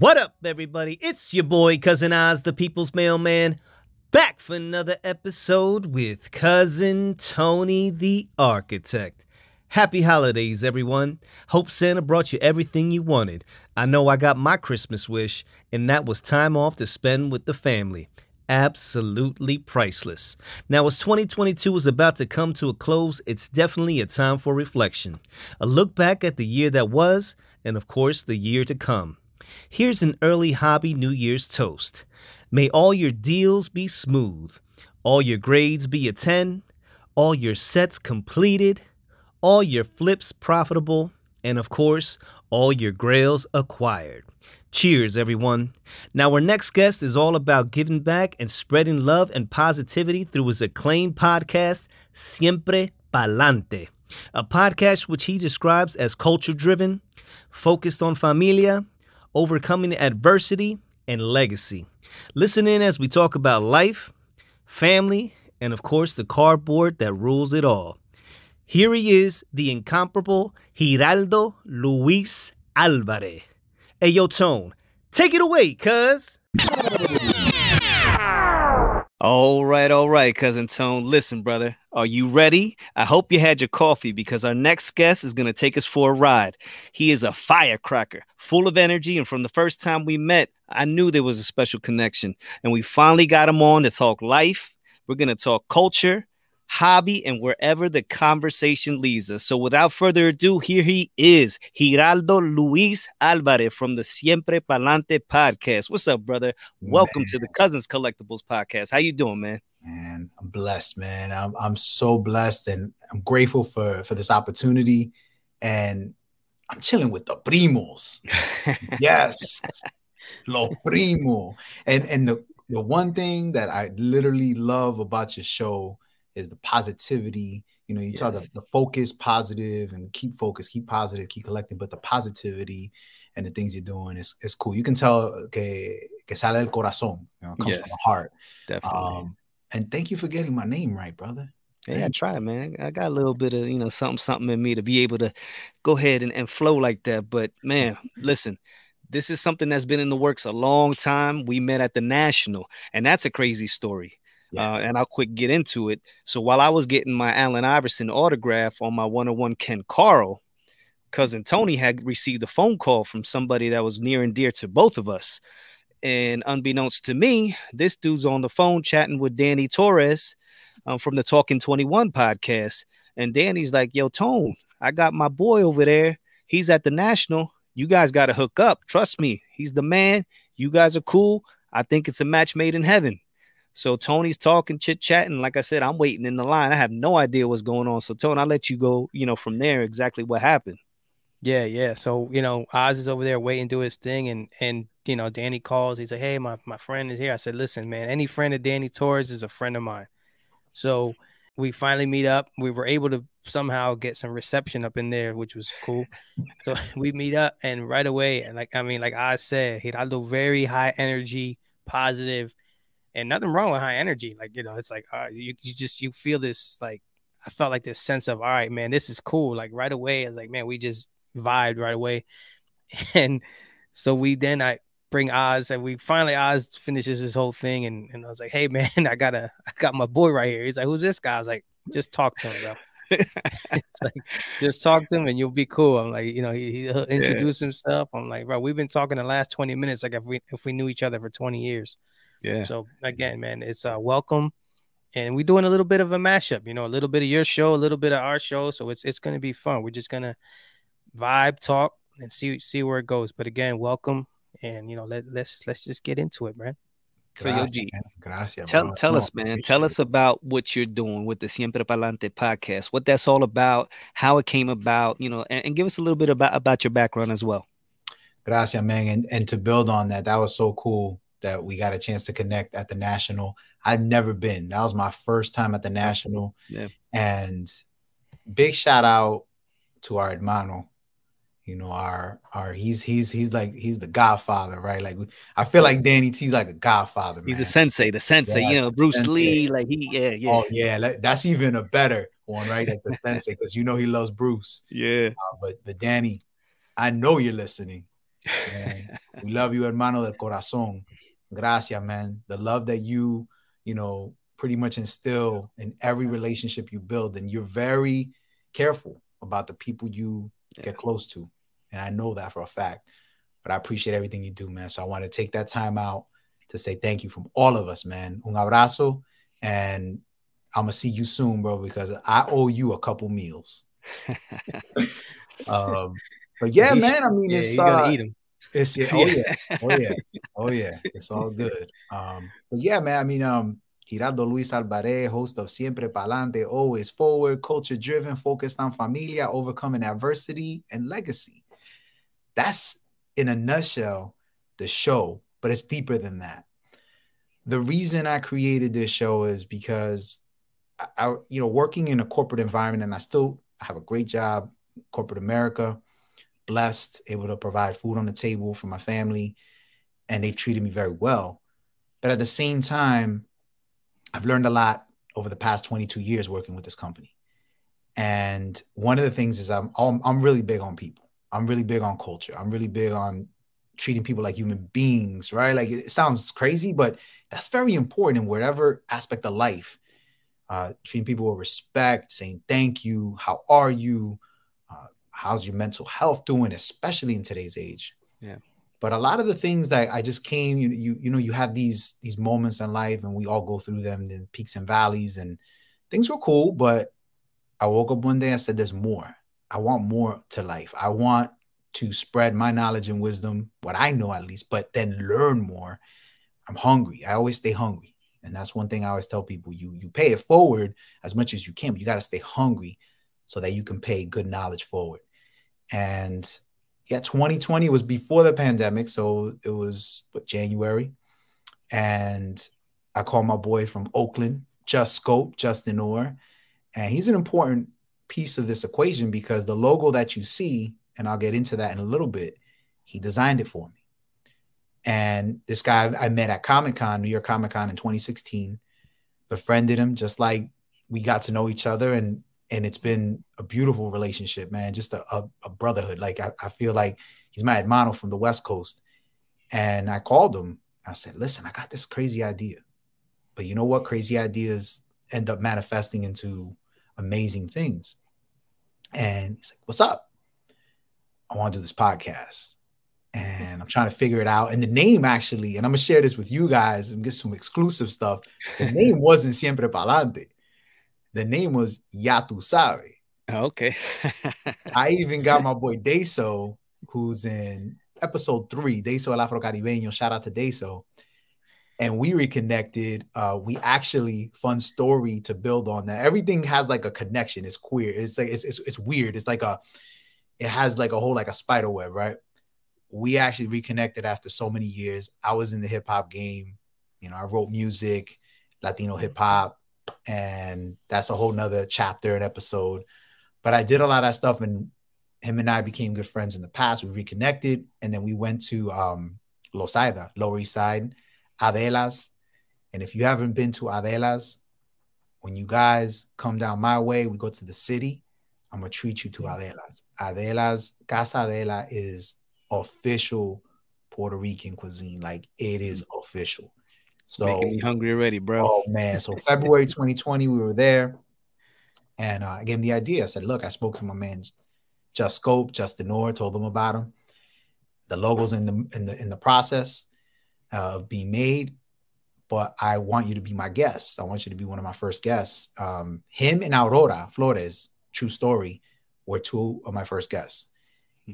What up, everybody? It's your boy, Cousin Oz, the People's Mailman, back for another episode with Cousin Tony, the Architect. Happy holidays, everyone. Hope Santa brought you everything you wanted. I know I got my Christmas wish, and that was time off to spend with the family. Absolutely priceless. Now, as 2022 is about to come to a close, it's definitely a time for reflection. A look back at the year that was, and of course, the year to come. Here's an early hobby New Year's toast. May all your deals be smooth, all your grades be a 10, all your sets completed, all your flips profitable, and of course, all your grails acquired. Cheers, everyone. Now, our next guest is all about giving back and spreading love and positivity through his acclaimed podcast, Siempre Pa Lante, a podcast which he describes as culture-driven, focused on familia, overcoming adversity, and legacy. Listen in as we talk about life, family, and of course, the cardboard that rules it all. Here he is, the incomparable Giraldo Luis Alvarez. Hey, yo, Tone, take it away, cuz. All right, Cousin Tone. Listen, brother, are you ready? I hope you had your coffee because our next guest is going to take us for a ride. He is a firecracker, full of energy, and from the first time we met, I knew there was a special connection, and we finally got him on to talk life. We're going to talk culture, hobby, and wherever the conversation leads us. So without further ado, here he is, Giraldo Luis Alvarez from the Siempre Pa Lante Podcast. What's up, brother? Welcome to the Cousins Collectibles Podcast. How you doing, man? Man, I'm blessed, man. I'm so blessed, and I'm grateful for this opportunity. And I'm chilling with the primos. Yes, lo primo. And the one thing that I literally love about your show is the positivity. You know, you talk about the focus, positive, and keep focused, keep positive, keep collecting, but the positivity and the things you're doing is cool. You can tell que sale del corazón, you know, it comes from the heart. Definitely. And thank you for getting my name right, brother. Yeah, I try, man. I got a little bit of, you know, something in me to be able to go ahead and flow like that. But man, listen, this is something that's been in the works a long time. We met at the National, and that's a crazy story. Yeah. And I'll quick get into it. So while I was getting my Allen Iverson autograph on my 101 Ken Carl, Cousin Tony had received a phone call from somebody that was near and dear to both of us. And unbeknownst to me, this dude's on the phone chatting with Danny Torres from the Talking 21 podcast. And Danny's like, yo, Tone, I got my boy over there. He's at the National. You guys got to hook up. Trust me. He's the man. You guys are cool. I think it's a match made in heaven. So Tony's talking, chit-chatting. Like I said, I'm waiting in the line. I have no idea what's going on. So, Tony, I'll let you go, you know, from there exactly what happened. Yeah. So, you know, Oz is over there waiting to do his thing. And you know, Danny calls. He's like, hey, my friend is here. I said, listen, man, any friend of Danny Torres is a friend of mine. So we finally meet up. We were able to somehow get some reception up in there, which was cool. So we meet up, and right away, and like I said, Giraldo, very high energy, positive. And nothing wrong with high energy. Like, you know, it's like you feel this, like, I felt like this sense of, all right, man, this is cool. Like right away, I was like, man, we just vibed right away. And so I bring Oz, and Oz finishes this whole thing. And I was like, hey, man, I got my boy right here. He's like, who's this guy? I was like, just talk to him, bro. It's like, just talk to him and you'll be cool. I'm like, you know, he'll introduce himself. I'm like, bro, we've been talking the last 20 minutes. Like if we knew each other for 20 years. Yeah. So again, man, it's welcome, and we're doing a little bit of a mashup. You know, a little bit of your show, a little bit of our show. So it's gonna be fun. We're just gonna vibe, talk, and see where it goes. But again, welcome, and you know, let's just get into it, man. So Yogi, tell us, man, tell us about what you're doing with the Siempre Pa Lante podcast. What that's all about, how it came about, you know, and give us a little bit about your background as well. Gracias, man, and to build on that, that was so cool that we got a chance to connect at the National. I'd never been. That was my first time at the National. Yeah. And big shout out to our hermano. You know, our he's the godfather, right? Like I feel like Danny T's like a godfather, man. He's a sensei, you know, Bruce sensei. Lee, like he. Oh yeah, that's even a better one, right? Like the sensei, because you know he loves Bruce. Yeah. But Danny, I know you're listening. We love you, hermano del corazón. Gracias, man. The love that you, you know, pretty much instill in every relationship you build. And you're very careful about the people you get close to. And I know that for a fact. But I appreciate everything you do, man. So I want to take that time out to say thank you from all of us, man. Un abrazo. And I'm going to see you soon, bro, because I owe you a couple meals. But yeah, man, I mean, it's... gotta eat 'em. It's yeah, it's all good. But yeah, man, I mean, Giraldo Luis Alvarez, host of Siempre Pa Lante, always forward, culture driven, focused on familia, overcoming adversity and legacy. That's in a nutshell the show, but it's deeper than that. The reason I created this show is because I you know, working in a corporate environment, and I still have a great job, corporate America. Blessed, able to provide food on the table for my family, and they've treated me very well. But at the same time, I've learned a lot over the past 22 years working with this company. And one of the things is I'm really big on people. I'm really big on culture. I'm really big on treating people like human beings, right? Like, it sounds crazy, but that's very important in whatever aspect of life. Treating people with respect, saying thank you, how are you? How's your mental health doing, especially in today's age? Yeah. But a lot of the things that I just came, you know, you have these moments in life, and we all go through them, the peaks and valleys, and things were cool. But I woke up one day, I said, there's more. I want more to life. I want to spread my knowledge and wisdom, what I know at least, but then learn more. I'm hungry. I always stay hungry. And that's one thing I always tell people, you pay it forward as much as you can, but you got to stay hungry so that you can pay good knowledge forward. And yeah, 2020 was before the pandemic. So it was January. And I called my boy from Oakland, Just Scope, Justin Orr. And he's an important piece of this equation because the logo that you see, and I'll get into that in a little bit, he designed it for me. And this guy I met at Comic-Con, New York Comic-Con in 2016, befriended him just like we got to know each other. And it's been a beautiful relationship, man, just a brotherhood. Like, I feel like he's my hermano from the West Coast. And I called him. I said, listen, I got this crazy idea. But you know what? Crazy ideas end up manifesting into amazing things. And he's like, what's up? I want to do this podcast. And I'm trying to figure it out. And the name, actually, and I'm going to share this with you guys and get some exclusive stuff. The name wasn't Siempre Pa Lante. The name was Ya Tu Sabe. Okay. I even got my boy Deso, who's in episode 3, Deso El Afro Caribeño. Shout out to Deso. And we reconnected. We actually, fun story to build on that. Everything has like a connection. It's queer. It's like, it's weird. It's like it has like a whole, like a spider web, right? We actually reconnected after so many years. I was in the hip hop game. You know, I wrote music, Latino hip hop. And that's a whole nother chapter and episode. But I did a lot of that stuff, and him and I became good friends in the past. We reconnected, and then we went to Losaida, Lower East Side, Adela's. And if you haven't been to Adela's, when you guys come down my way, we go to the city, I'm going to treat you to Adela's. Adela's, Casa Adela is official Puerto Rican cuisine. Like, it is official. So making me hungry already, bro. Oh man! So February 2020, we were there, and I gave him the idea. I said, "Look, I spoke to my man, Just Scope, Justin Orr, told him about him. The logo's in the process of being made, but I want you to be my guest. I want you to be one of my first guests. Him and Aurora Flores, true story, were two of my first guests,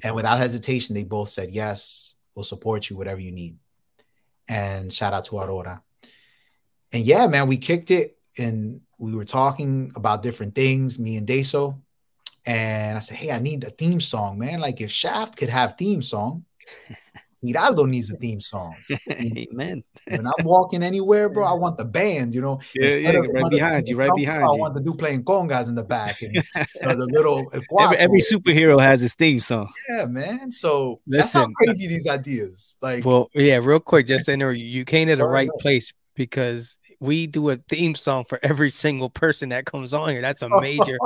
and without hesitation, they both said yes. We'll support you, whatever you need." And shout out to Aurora. And yeah, man, we kicked it and we were talking about different things, me and Deso. And I said, hey, I need a theme song, man. Like, if Shaft could have theme song, Giraldo needs a theme song. Amen. When I'm walking anywhere, bro, I want the band, you know. Right behind you. I want the dude playing congas in the back. And, the little every superhero has his theme song. Yeah, man. So listen, that's how crazy these ideas. Like, well, yeah, real quick, just to know, you came to the right place because we do a theme song for every single person that comes on here. That's a major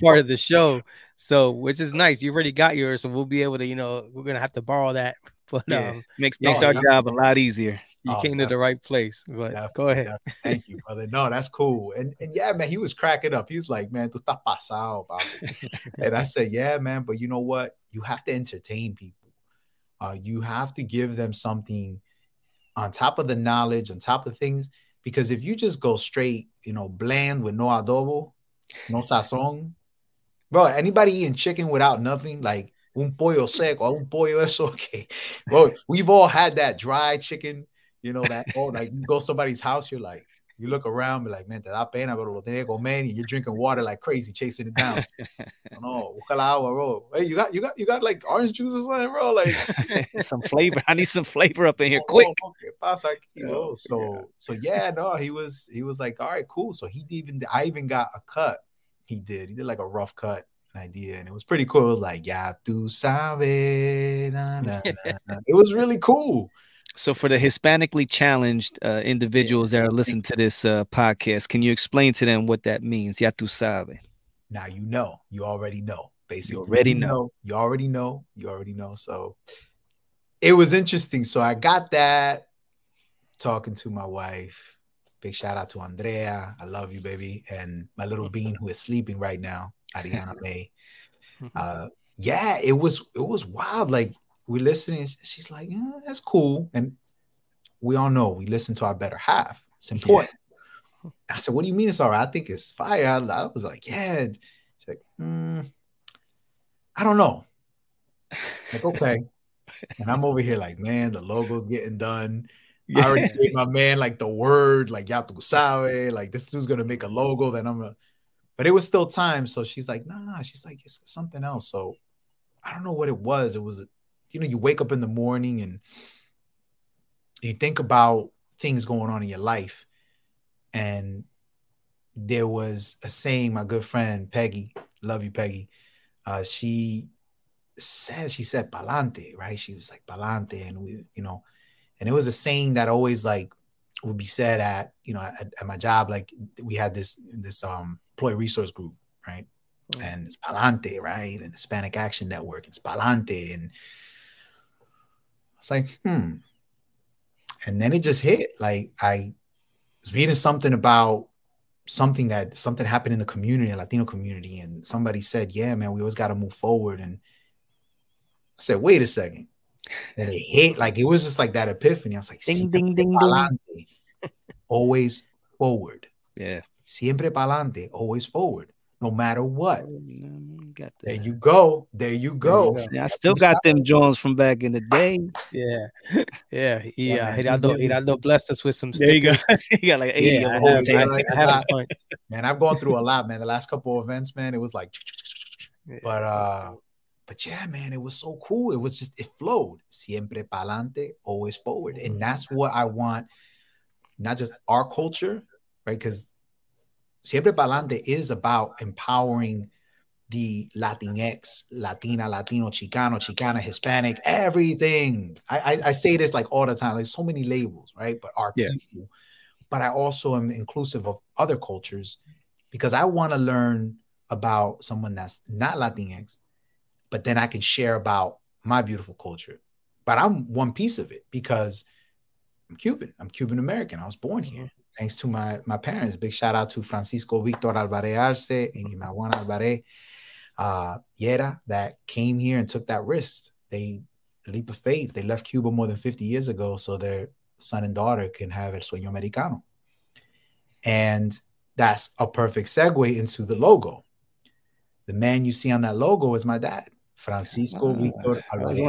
part of the show. So, which is nice. You already got yours, so we'll be able to, you know, we're gonna have to borrow that but makes our job a lot easier. You came to the right place, but go ahead. Thank you, brother. No, that's cool. And yeah, man, he was cracking up. He was like, man, tú estás pasado, and I said, yeah, man, but you know what? You have to entertain people. You have to give them something on top of the knowledge, on top of things, because if you just go straight, you know, bland with no adobo, no sazón, bro, anybody eating chicken without nothing, like un pollo seco, un pollo eso, okay. Bro, we've all had that dry chicken. You know that, oh, like you go to somebody's house, you're like, you look around, be like, man, te da pena, pero lo tenía que comer, and you're drinking water like crazy, chasing it down. No, bro. Hey, you got like orange juice or something, bro. Like some flavor. I need some flavor up in here, quick. So yeah, no, he was like, all right, cool. So I even got a cut. He did like a rough cut. Idea, and it was pretty cool. It was like, ya tú sabes, na, na, na, na. It was really cool. So for the Hispanically challenged individuals that are listening to this podcast, can you explain to them what that means? Ya tú sabes. Now you know. You already know. Basically, you already know. So it was interesting. So I got that talking to my wife. Big shout out to Andrea. I love you, baby. And my little bean who is sleeping right now. Ariana May. Yeah, it was wild. Like we listening, she's like, yeah, that's cool. And we all know we listen to our better half. It's important. Yeah. I said, what do you mean it's all right? I think it's fire. I was like, yeah. She's like, I don't know. Like, okay. And I'm over here like, man, the logo's getting done. Yeah. I already gave my man like the word, like ya tú sabes, like this dude's gonna make a logo. Then but it was still time. So she's like, nah, she's like, it's something else. So I don't know what it was. It was, you know, you wake up in the morning and you think about things going on in your life. And there was a saying, my good friend, Peggy, love you, Peggy. She said, Pa Lante, right? She was like, Pa Lante. And we, you know, and it was a saying that always like would be said at, you know, at my job. Like we had this employee resource group, right? And it's Palante, right? And Hispanic Action Network, it's Palante. And it's like, And then it just hit. Like I was reading something about something happened in the community, Latino community. And somebody said, yeah, man, we always got to move forward. And I said, wait a second. And it hit. Like it was just like that epiphany. I was like, ding, ding, ding, ding. Always forward. Yeah. Siempre pa lante, always forward, no matter what. Got that. There you go. Yeah, I still got them Jones from back in the day. Yeah. Giraldo blessed us with some stickers. There you go. He got like 80 of them. Man, I've gone through a lot, man. The last couple of events, man, it was like, but yeah, man, it was so cool. It was just, it flowed. Siempre pa lante, always forward. And that's what I want, not just our culture, right? Because Siempre Pa Lante is about empowering the Latinx, Latina, Latino, Chicana, Hispanic, everything. I say this like all the time. There's so many labels, right? But our people. But I also am inclusive of other cultures because I want to learn about someone that's not Latinx, but then I can share about my beautiful culture. But I'm one piece of it because I'm Cuban. I'm Cuban-American. I was born here. Thanks to my parents. Big shout out to Francisco Victor Alvarez Arce and Inawana Alvarez that came here and took that risk. They leap of faith. They left Cuba more than 50 years ago so their son and daughter can have El Sueño Americano. And that's a perfect segue into the logo. The man you see on that logo is my dad, Francisco Victor Alvarez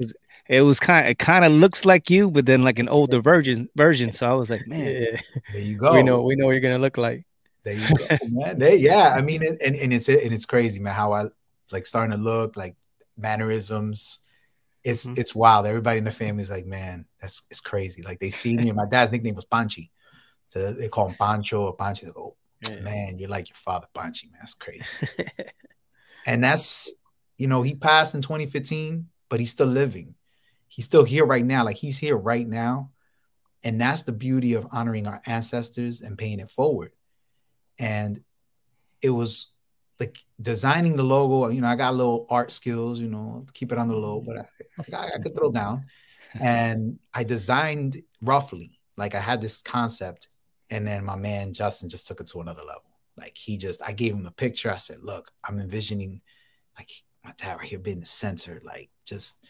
Arce. It was kind of looks like you, but then like an older version. So I was like, man, there you go. We know what you're gonna look like. There you go, man. I mean, it's crazy, man. How I like starting to look like mannerisms. It's wild. Everybody in the family is like, man, it's crazy. Like they see me. And my dad's nickname was Panchi, so they call him Pancho or Panchi. They go, man, you're like your father, Panchi. Man, that's crazy. And that's, you know, he passed in 2015, but he's still living. He's still here right now. Like he's here right now. And that's the beauty of honoring our ancestors and paying it forward. And it was like designing the logo. You know, I got a little art skills, you know, keep it on the low, but I could throw down. And I designed roughly, like I had this concept, and then my man Justin just took it to another level. Like I gave him a picture. I said, look, I'm envisioning like my dad right here being the center, like just,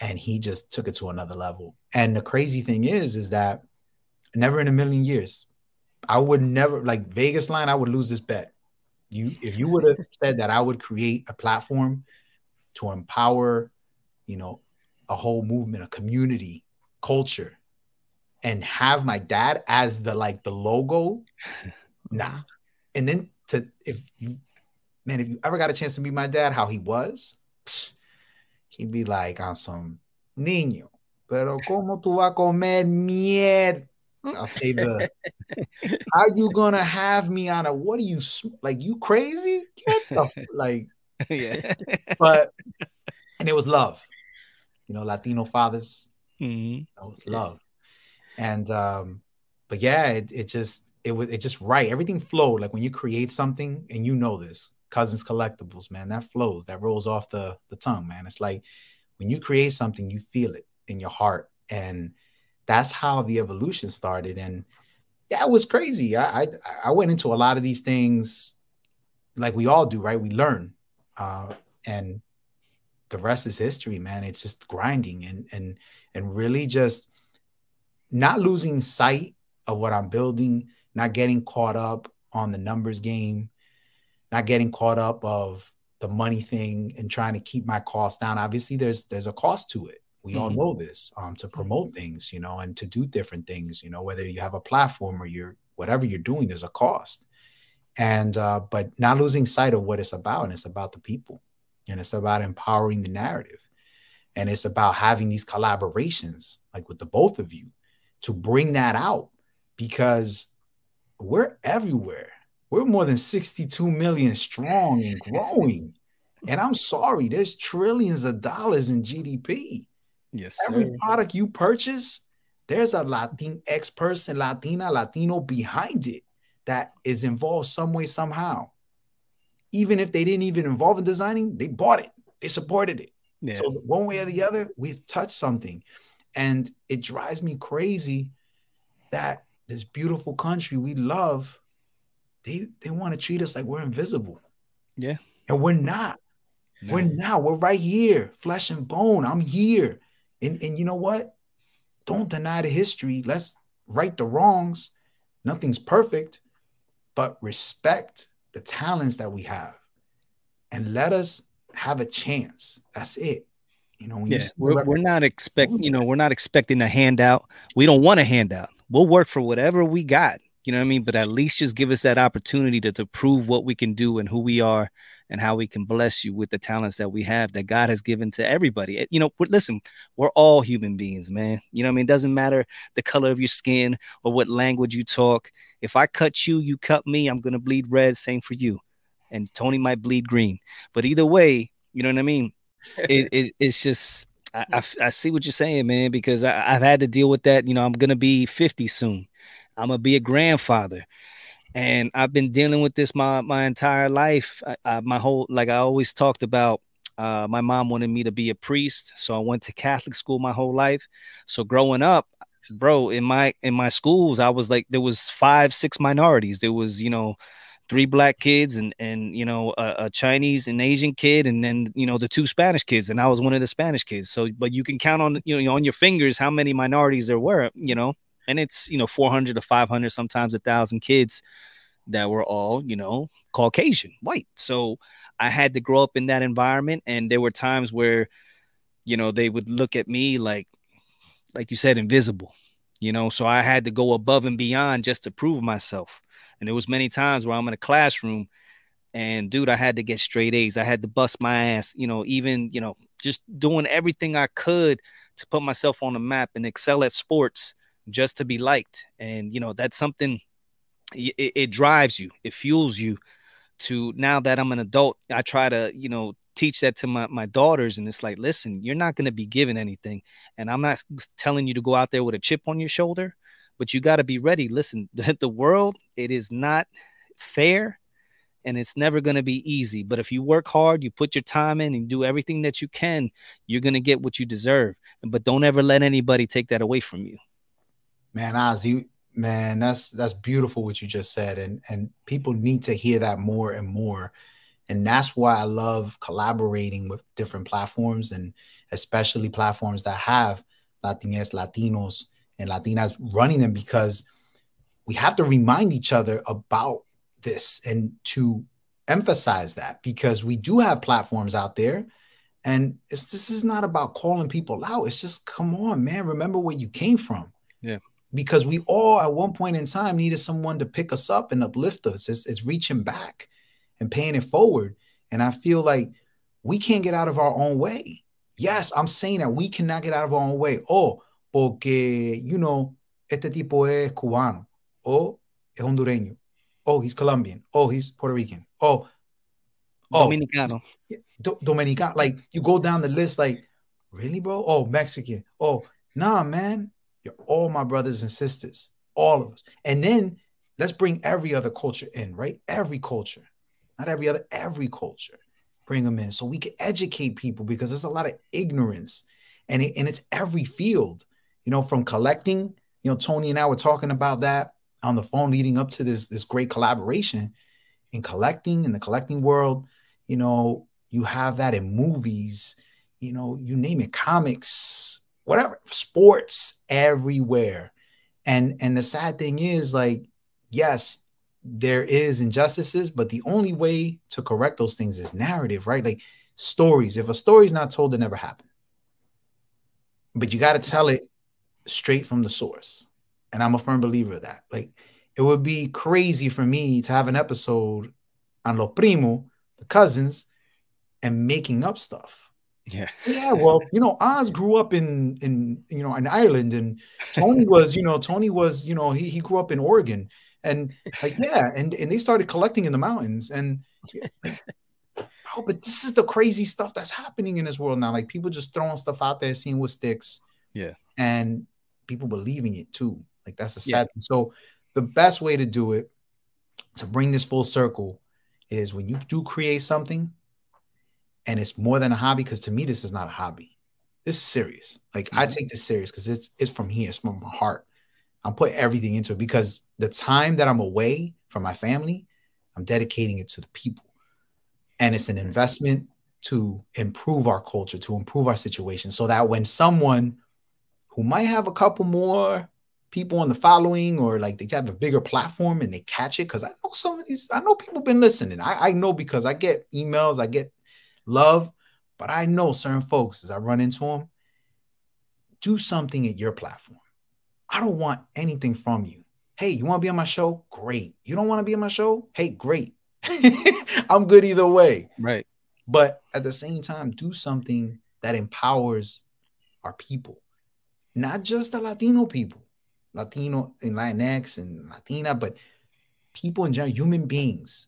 and he just took it to another level. And the crazy thing is that never in a million years, I would never, like Vegas line, I would lose this bet. If you would have said that I would create a platform to empower, you know, a whole movement, a community, culture, and have my dad as the, like the logo, nah. And then if you ever got a chance to meet my dad, how he was, he'd be like on some niño, pero como tu vas a comer mier? I'll say how you gonna have me on a, what are you, like you crazy? Get the, like, yeah. But, and it was love, you know, Latino fathers, mm-hmm. It was love. And, but yeah, it just right. Everything flowed. Like when you create something and you know this, Cousins Collectibles, man, that flows, that rolls off the tongue, man. It's like when you create something, you feel it in your heart. And that's how the evolution started. And yeah, it was crazy. I went into a lot of these things like we all do, right? We learn. And the rest is history, man. It's just grinding and really just not losing sight of what I'm building, not getting caught up on the numbers game, not getting caught up of the money thing and trying to keep my costs down. Obviously, there's a cost to it. We mm-hmm. all know this, to promote things, you know, and to do different things, you know, whether you have a platform or whatever you're doing, there's a cost. And, but not losing sight of what it's about. And it's about the people, and it's about empowering the narrative. And it's about having these collaborations, like with the both of you, to bring that out, because we're everywhere. We're more than 62 million strong and growing. And I'm sorry, there's trillions of dollars in GDP. Yes, sir. Every product you purchase, there's a Latinx person, Latina, Latino behind it that is involved some way, somehow. Even if they didn't even involve in designing, they bought it. They supported it. Yeah. So one way or the other, we've touched something. And it drives me crazy that this beautiful country we love, they want to treat us like we're invisible. Yeah. And we're not. No. We're not. We're right here, flesh and bone. I'm here. And you know what? Don't deny the history. Let's right the wrongs. Nothing's perfect, but respect the talents that we have and let us have a chance. That's it. You know, yeah, we're not expecting a handout. We don't want a handout. We'll work for whatever we got. You know what I mean? But at least just give us that opportunity to prove what we can do and who we are and how we can bless you with the talents that we have that God has given to everybody. You know, listen, we're all human beings, man. You know what I mean? It doesn't matter the color of your skin or what language you talk. If I cut you, you cut me, I'm going to bleed red. Same for you. And Tony might bleed green. But either way, you know what I mean? It's just, I see what you're saying, man, because I've had to deal with that. You know, I'm going to be 50 soon. I'm going to be a grandfather. And I've been dealing with this my entire life. I always talked about, my mom wanted me to be a priest. So I went to Catholic school my whole life. So growing up, bro, in my schools, I was like, there was 5-6 minorities. There was, you know, 3 black kids and you know, a Chinese and Asian kid. And then, you know, the 2 Spanish kids. And I was one of the Spanish kids. So, but you can count on, you know, on your fingers how many minorities there were, you know. And it's, you know, 400 to 500, sometimes 1,000 kids that were all, you know, Caucasian, white. So I had to grow up in that environment. And there were times where, you know, they would look at me like you said, invisible, you know. So I had to go above and beyond just to prove myself. And there was many times where I'm in a classroom and, dude, I had to get straight A's. I had to bust my ass, you know, even, you know, just doing everything I could to put myself on the map and excel at sports, just to be liked. And, you know, that's something, it drives you, it fuels you to, now that I'm an adult, I try to, you know, teach that to my daughters. And it's like, listen, you're not going to be given anything. And I'm not telling you to go out there with a chip on your shoulder, but you got to be ready. Listen, the world, it is not fair. and it's never going to be easy. But if you work hard, you put your time in and do everything that you can, you're going to get what you deserve. But don't ever let anybody take that away from you. Man, Oz, that's beautiful what you just said. And people need to hear that more and more. And that's why I love collaborating with different platforms, and especially platforms that have Latinas, Latinos, and Latinas running them, because we have to remind each other about this and to emphasize that, because we do have platforms out there, and this is not about calling people out. It's just, come on, man, remember where you came from. Yeah. Because we all at one point in time needed someone to pick us up and uplift us. It's reaching back and paying it forward. And I feel like we can't get out of our own way. Yes, I'm saying that we cannot get out of our own way. Oh, porque, you know, este tipo es cubano. Oh, es hondureño. Oh, he's Colombian. Oh, he's Puerto Rican. Oh, Dominicano. Dominicano. Like, you go down the list, like, really, bro? Oh, Mexican. Oh, nah, man. You're all my brothers and sisters. All of us. And then let's bring every other culture in, right? Every culture. Not every other, every culture. Bring them in so we can educate people, because there's a lot of ignorance, and it's every field, you know, from collecting. You know, Tony and I were talking about that on the phone leading up to this great collaboration in collecting, in the collecting world. You know, you have that in movies, you know, you name it, comics, whatever, sports, everywhere. And the sad thing is, like, yes, there is injustices, but the only way to correct those things is narrative, right? Like stories. If a story's not told, it never happened. But you got to tell it straight from the source. And I'm a firm believer of that. Like, it would be crazy for me to have an episode on Los Primo, the cousins, and making up stuff. Yeah. Yeah. Well, you know, Oz grew up in Ireland, and Tony was, he grew up in Oregon. And like, yeah, and they started collecting in the mountains. And oh, but this is the crazy stuff that's happening in this world now. Like, people just throwing stuff out there, seeing what sticks. Yeah. And people believing it too. Like, that's a sad thing. So the best way to do it, to bring this full circle, is when you do create something and it's more than a hobby, because to me, this is not a hobby. This is serious. Like, I take this serious because it's from here, it's from my heart. I'm putting everything into it, because the time that I'm away from my family, I'm dedicating it to the people. And it's an investment to improve our culture, to improve our situation, so that when someone who might have a couple more people on the following, or like they have a bigger platform and they catch it, because I know some of these, I know people been listening. I know, because I get emails, I get love, but I know certain folks, as I run into them, do something at your platform. I don't want anything from you. Hey, you want to be on my show? Great. You don't want to be on my show? Hey, great. I'm good either way. Right. But at the same time, do something that empowers our people, not just the Latino people, Latino and Latinx and Latina, but people in general, human beings,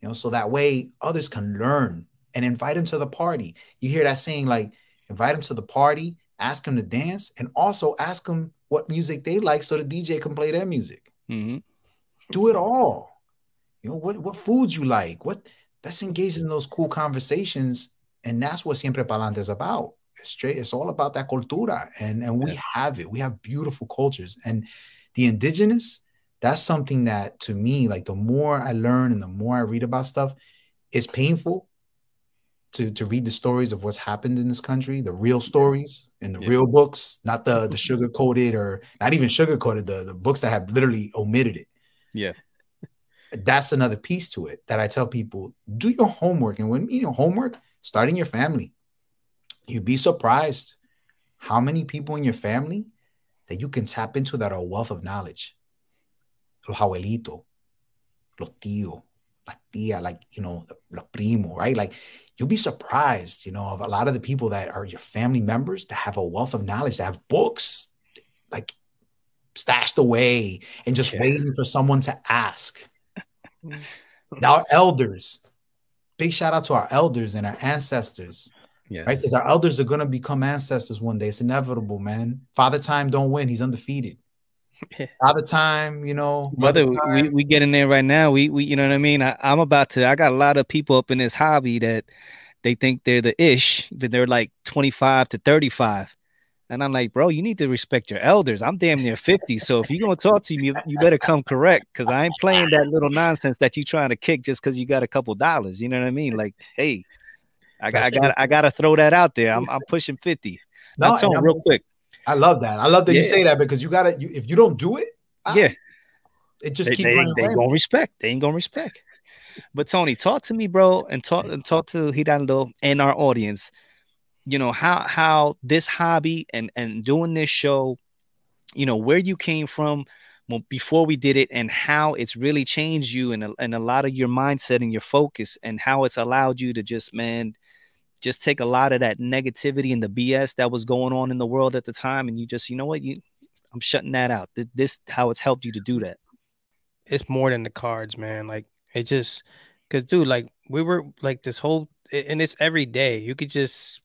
you know, so that way others can learn and invite them to the party. You hear that saying, like, invite them to the party, ask them to dance, and also ask them what music they like, so the DJ can play their music. Mm-hmm. Do it all. You know, what foods you like. Let's engage in those cool conversations. And that's what Siempre Pa Lante is about. It's all about that cultura. And we have it. We have beautiful cultures. And the indigenous, that's something that, to me, like, the more I learn and the more I read about stuff, it's painful to read the stories of what's happened in this country, the real stories in the real books, not the sugar-coated, or not even sugar-coated, the books that have literally omitted it. Yeah. That's another piece to it that I tell people, do your homework. And when you know homework, start in your family. You'd be surprised how many people in your family that you can tap into that are a wealth of knowledge. Los abuelitos, los tíos, la tía, like, you know, la primo, right? Like, you'll be surprised, you know, of a lot of the people that are your family members that have a wealth of knowledge, that have books like stashed away and just waiting for someone to ask. Our elders, big shout out to our elders and our ancestors, right? Because our elders are going to become ancestors one day. It's inevitable, man. Father Time don't win. He's undefeated. All the time, you know. Brother, we getting there right now. We you know what I mean? I'm about to. I got a lot of people up in this hobby that they think they're the ish, but they're like 25 to 35. And I'm like, bro, you need to respect your elders. I'm damn near 50. So if you're going to talk to me, you better come correct, because I ain't playing that little nonsense that you trying to kick just because you got a couple dollars. You know what I mean? Like, hey, I got to throw that out there. I'm pushing 50. No, that's on real quick. I love that. I love that you say that, because you got to, if you don't do it, it just keeps running away. They ain't going to respect. But Tony, talk to me, bro, and talk to Giraldo and our audience. You know, how this hobby and doing this show, you know, where you came from before we did it and how it's really changed you and a lot of your mindset and your focus, and how it's allowed you to just take a lot of that negativity and the BS that was going on in the world at the time. And you just, you know what, I'm shutting that out. This how it's helped you to do that. It's more than the cards, man. Like, it just, because, dude, like, we were like this whole, and it's every day. You could just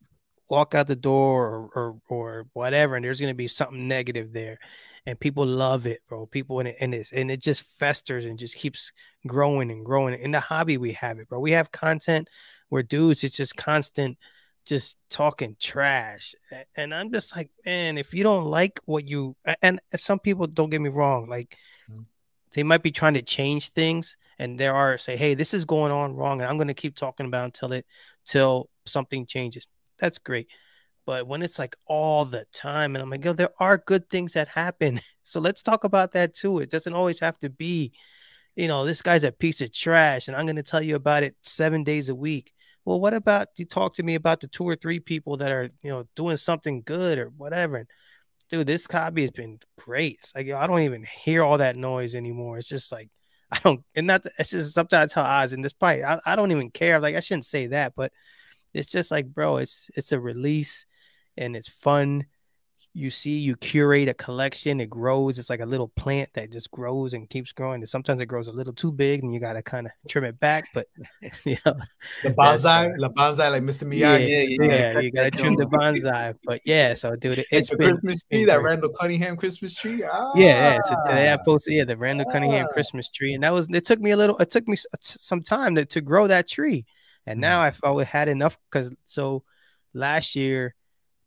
walk out the door or whatever, and there's going to be something negative there, and people love it, bro. People and it just festers and just keeps growing and growing. In the hobby, we have it, bro. We have content where dudes, it's just constant, just talking trash. And I'm just like, man, if you don't like what you, and some people, don't get me wrong, like, they might be trying to change things, and there are say, hey, this is going on wrong, and I'm going to keep talking about it till something changes. That's great. But when it's like all the time, and I'm like, yo, there are good things that happen. So let's talk about that too. It doesn't always have to be, you know, this guy's a piece of trash and I'm going to tell you about it 7 days a week. Well, what about you talk to me about the 2 or 3 people that are, you know, doing something good or whatever? And dude, this hobby has been great. It's like, yo, I don't even hear all that noise anymore. It's just like, I don't, and not, it's just sometimes how Oz in this fight, I don't even care. Like, I shouldn't say that, but it's just like, bro, it's a release and it's fun. You see, you curate a collection. It grows. It's like a little plant that just grows and keeps growing. And sometimes it grows a little too big and you got to kind of trim it back. But, you know. The bonsai, like Mr. Miyagi. Yeah. You got to trim the bonsai. But, yeah, so, dude, it's been. The Christmas tree, that Randall Cunningham Christmas tree. Ah. Yeah. So today I posted, the Randall Cunningham Christmas tree. And that was, it took me some time to grow that tree. And now I felt I had enough, because so last year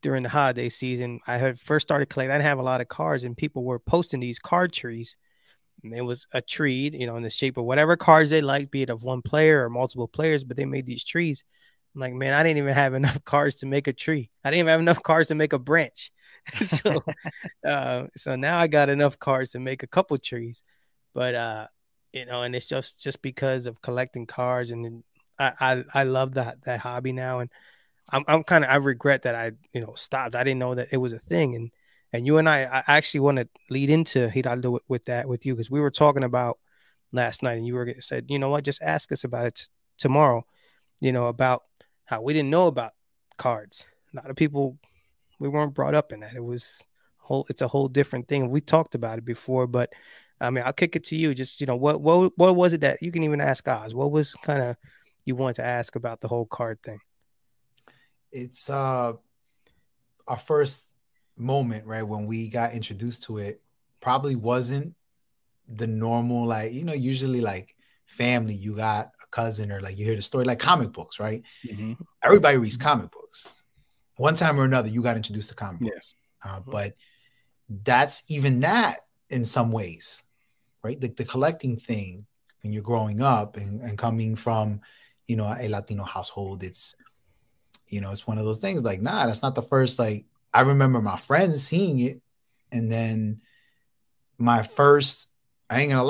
during the holiday season, I had first started collecting. I didn't have a lot of cards, and people were posting these card trees. And it was a tree, you know, in the shape of whatever cards they liked, be it of one player or multiple players, but they made these trees. I'm like, man, I didn't even have enough cards to make a tree. I didn't even have enough cards to make a branch. So now I got enough cards to make a couple trees. But, you know, and it's just because of collecting cards, and I love that hobby now, and I'm kind of, I regret that I, you know, stopped. I didn't know that it was a thing, and you and I actually want to lead into Giraldo with that with you, because we were talking about last night, and you were said, you know what, just ask us about it tomorrow, you know, about how we didn't know about cards. A lot of people, we weren't brought up in that. It was it's a whole different thing. We talked about it before, but I mean, I'll kick it to you. Just, you know, what was it that you can even ask Oz? What was kind of you want to ask about the whole card thing? It's our first moment, right? When we got introduced to it, probably wasn't the normal, like, you know, usually like family, you got a cousin or like you hear the story, like comic books, right? Mm-hmm. Everybody reads comic books. One time or another, you got introduced to comic books. But that's even that in some ways, right? The collecting thing, when you're growing up and coming from, you know, a Latino household, it's, you know, it's one of those things like, nah, that's not the first, like, I remember my friends seeing it. And then my first introduction,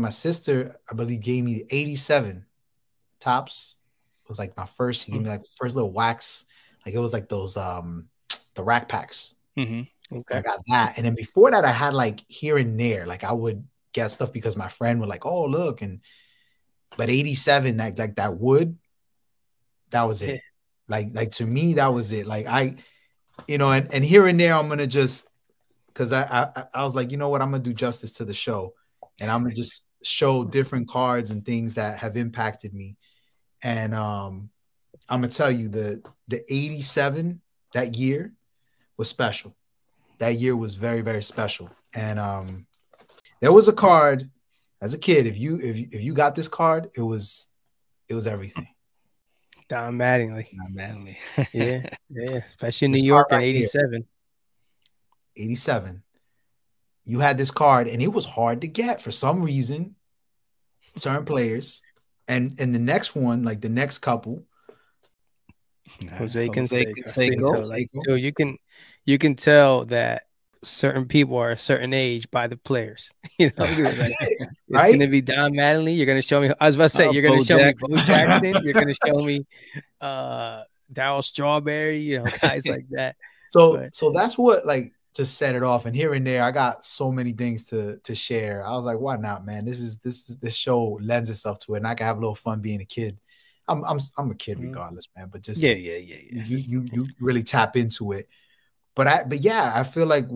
my sister, I believe, gave me 87 Tops. It was like my first, she gave me like first little wax. Like, it was like those, the rack packs. Mm-hmm. Okay. I got that. And then before that, I had like here and there, like I would get stuff because my friend would like, oh, look. But 87, like that wood, that was it. Like to me, that was it. Like I, you know, and here and there, I'm going to just, cause I was like, you know what, I'm going to do justice to the show, and I'm going to just show different cards and things that have impacted me. And I'm going to tell you the 87 that year was special. that year was very, very special. And there was a card as a kid. If you got this card, it was everything. Don Mattingly. Don Mattingly. Yeah, yeah. Especially in New York in 87. 87. You had this card, and it was hard to get for some reason. Certain players, and the next one, like the next couple. Jose Canseco. So you can tell that certain people are a certain age by the players. You know, like, right? It's gonna be Don Mattingly. You're gonna show me. I was about to say you're gonna show me Bo Jackson. You're gonna show me Darryl Strawberry. You know, guys like that. So that's what like just set it off. And here and there, I got so many things to share. I was like, why not, man? This show lends itself to it, and I can have a little fun being a kid. I'm a kid regardless, man. But just yeah. You really tap into it. But yeah, I feel like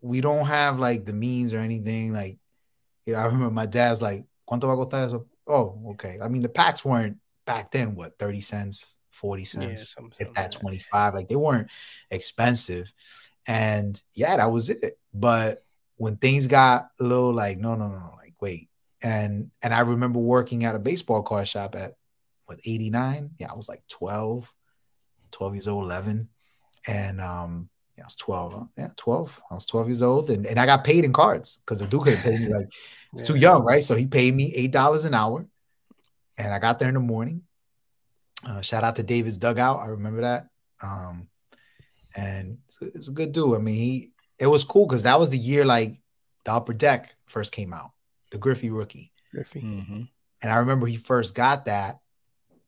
we don't have like the means or anything. Like, you know, I remember my dad's like, ¿Cuánto va a costar eso? Oh, okay. I mean, the packs weren't back then. What, 30 cents, 40 cents, yeah, if that, 25. Like, they weren't expensive. And yeah, that was it. But when things got low, like no, like wait. And I remember working at a baseball card shop at 89. Yeah, I was like 12 years old, 11. And yeah, I was 12. Huh? Yeah, 12. I was 12 years old, and I got paid in cards because the Duke had paid me like it's too young, right? So he paid me $8 an hour, and I got there in the morning. Shout out to David's Dugout. I remember that. And it's a good dude. I mean, it was cool because that was the year like the Upper Deck first came out, the Griffey rookie. Mm-hmm. And I remember he first got that,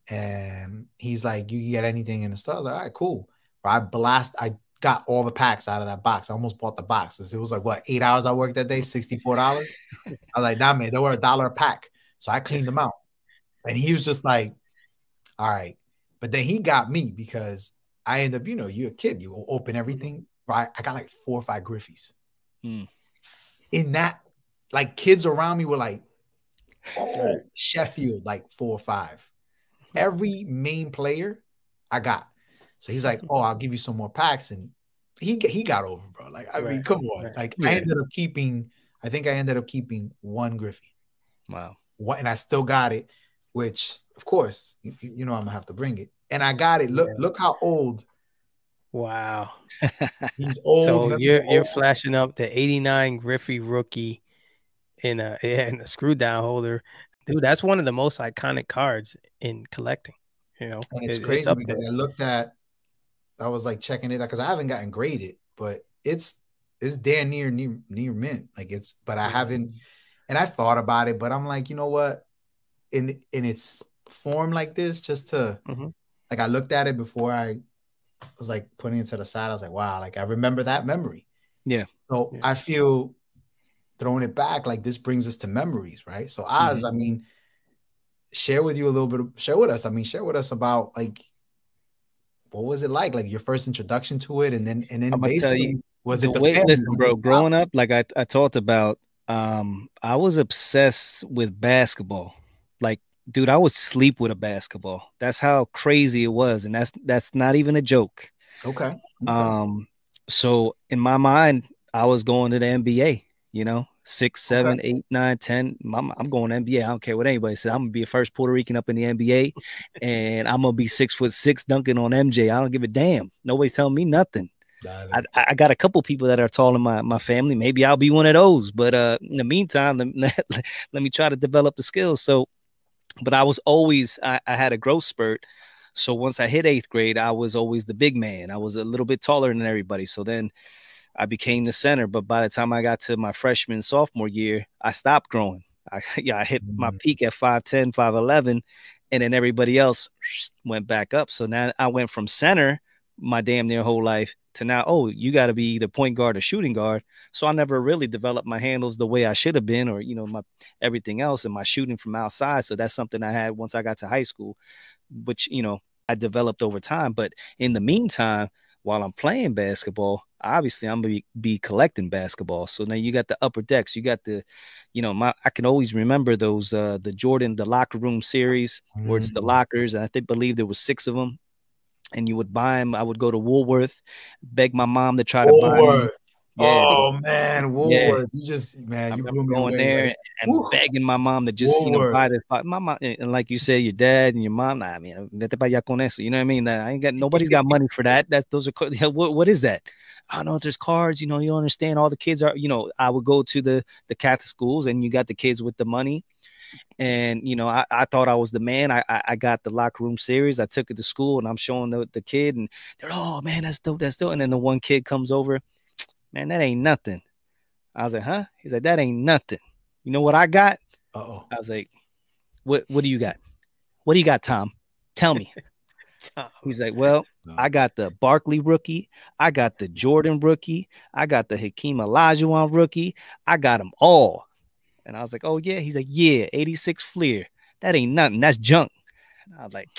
and he's like, "You can get anything in the store." I was like, "All right, cool." I got all the packs out of that box. I almost bought the boxes. It was like, what, 8 hours I worked that day, $64. I was like, "Nah, man, they were $1 a pack." So I cleaned them out, and he was just like, "All right." But then he got me because I ended up, you know, you're a kid, you open everything, right? I got like 4 or 5 Griffies. In that, like, kids around me were like, "Oh, Sheffield," like 4 or 5. Every main player I got. So he's like, "Oh, I'll give you some more packs." And he got over, bro. Like, I mean, come on. Like, I ended up keeping, I think I ended up keeping one Griffey. Wow. And I still got it, which, of course, you know I'm going to have to bring it. And I got it. Look how old. Wow. He's old. So you're flashing up the 89 Griffey rookie in a screw down holder. Dude, that's one of the most iconic cards in collecting, you know. And it's crazy because there. I was like checking it out because I haven't gotten graded, but it's damn near mint. Like, it's, but I haven't, and I thought about it, but I'm like, you know what? In its form like this, just to like, I looked at it before I was like putting it to the side. I was like, wow, like, I remember that memory. Yeah. So I feel, throwing it back, like, this brings us to memories, right? So Oz, I mean, share with us about, like, what was it like your first introduction to it, and then basically, was it the way? Listen, bro, growing up, like I talked about, I was obsessed with basketball. Like, dude, I would sleep with a basketball. That's how crazy it was, and that's not even a joke. Okay. So in my mind, I was going to the NBA. You know, 6, 7, 8, 9, 10. I'm going to NBA. I don't care what anybody says. I'm going to be a first Puerto Rican up in the NBA, and I'm going to be 6'6" dunking on MJ. I don't give a damn. Nobody's telling me nothing. I got a couple people that are tall in my family. Maybe I'll be one of those. But in the meantime, let me try to develop the skills. So, but I was always, I had a growth spurt. So once I hit 8th grade, I was always the big man. I was a little bit taller than everybody. So then I became the center, but by the time I got to my freshman, sophomore year, I stopped growing. I hit my peak at 5'10", 5'11", and then everybody else went back up. So now I went from center my damn near whole life to now, oh, you got to be either point guard or shooting guard. So I never really developed my handles the way I should have been, or, you know, my everything else and my shooting from outside. So that's something I had once I got to high school, which, you know, I developed over time. But in the meantime, while I'm playing basketball, obviously I'm going to be collecting basketball. So now you got the Upper Decks. You got the, you know, I can always remember those, the Jordan, the locker room series, where it's the lockers. And I believe there was 6 of them. and you would buy them. I would go to Woolworth, beg my mom to try to buy them. Yeah. Oh man, Woolworth! Yeah. You just you going there and begging my mom to just buy this. My mom, and like you said, your dad and your mom. I mean, you know what I mean? I ain't got nobody's got money for that. That's those are what is that? I don't know. There's cards. You know, you don't understand. All the kids are. You know, I would go to the Catholic schools, and you got the kids with the money. And you know, I thought I was the man. I got the locker room series. I took it to school, and I'm showing the kid, and they're oh man, that's dope, that's dope. And then the one kid comes over, man, that ain't nothing. I was like, huh? He's like, that ain't nothing. You know what I got? Uh-oh. I was like, what do you got? What do you got, Tom? Tell me. Tom. He's like, well, no. I got the Barkley rookie. I got the Jordan rookie. I got the Hakeem Olajuwon rookie. I got them all. And I was like, oh, yeah. He's like, yeah, 86 Fleer. That ain't nothing. That's junk. And I was like,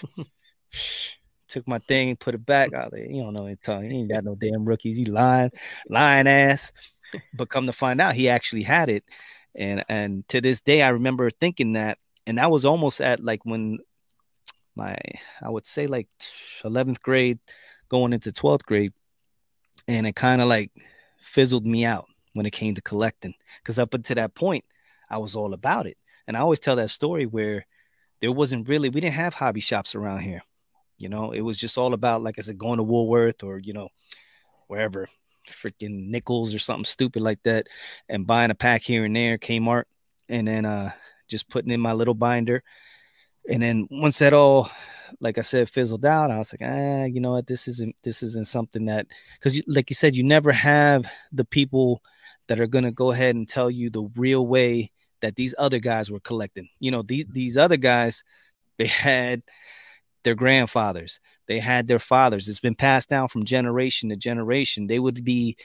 took my thing and put it back. I was like, you don't know what talking. He ain't got no damn rookies. He lying ass. But come to find out, he actually had it. And to this day, I remember thinking that. And that was almost at like when I would say like 11th grade going into 12th grade. And it kind of like fizzled me out when it came to collecting. Because up until that point, I was all about it. And I always tell that story where there wasn't really, we didn't have hobby shops around here. You know, it was just all about, like I said, going to Woolworth or, you know, wherever, freaking Nickels or something stupid like that, and buying a pack here and there, Kmart, and then just putting in my little binder. And then once that all, like I said, fizzled out, I was like, you know what, this isn't something that, because like you said, you never have the people that are going to go ahead and tell you the real way that these other guys were collecting. You know, these other guys, they had their grandfathers, they had their fathers. It's been passed down from generation to generation. They would be,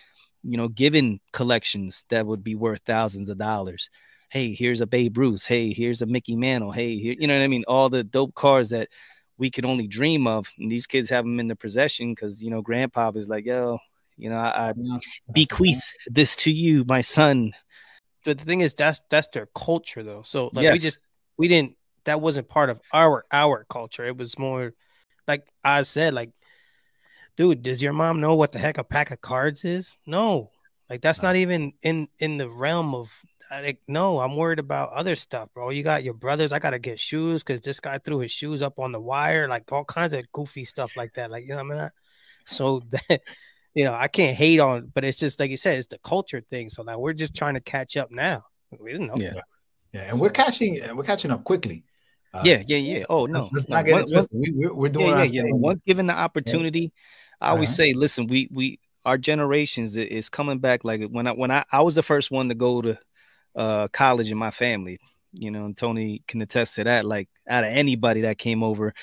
you know, given collections that would be worth thousands of dollars. Hey, here's a Babe Ruth. Hey, here's a Mickey Mantle. Hey, here, you know what I mean? All the dope cars that we could only dream of. And these kids have them in their possession because, you know, grandpa is like, yo, you know, I bequeath this to you, my son. But the thing is, that's their culture, though. So like, yes. we didn't. That wasn't part of our culture. It was more like I said, like, dude, does your mom know what the heck a pack of cards is? No, like that's not even in the realm of like. No, I'm worried about other stuff, bro. You got your brothers. I gotta get shoes because this guy threw his shoes up on the wire. Like all kinds of goofy stuff like that. Like, you know what I mean? So that. You know, I can't hate on, but it's just like you said, it's the culture thing. So now we're just trying to catch up now. We didn't know. Yeah. And we're catching up quickly. Yeah. Oh no, let's not get it twisted. We're doing. Yeah. Once given the opportunity, yeah. I always say, listen, our generations is coming back. Like when I was the first one to go to college in my family, you know, and Tony can attest to that. Like out of anybody that came over,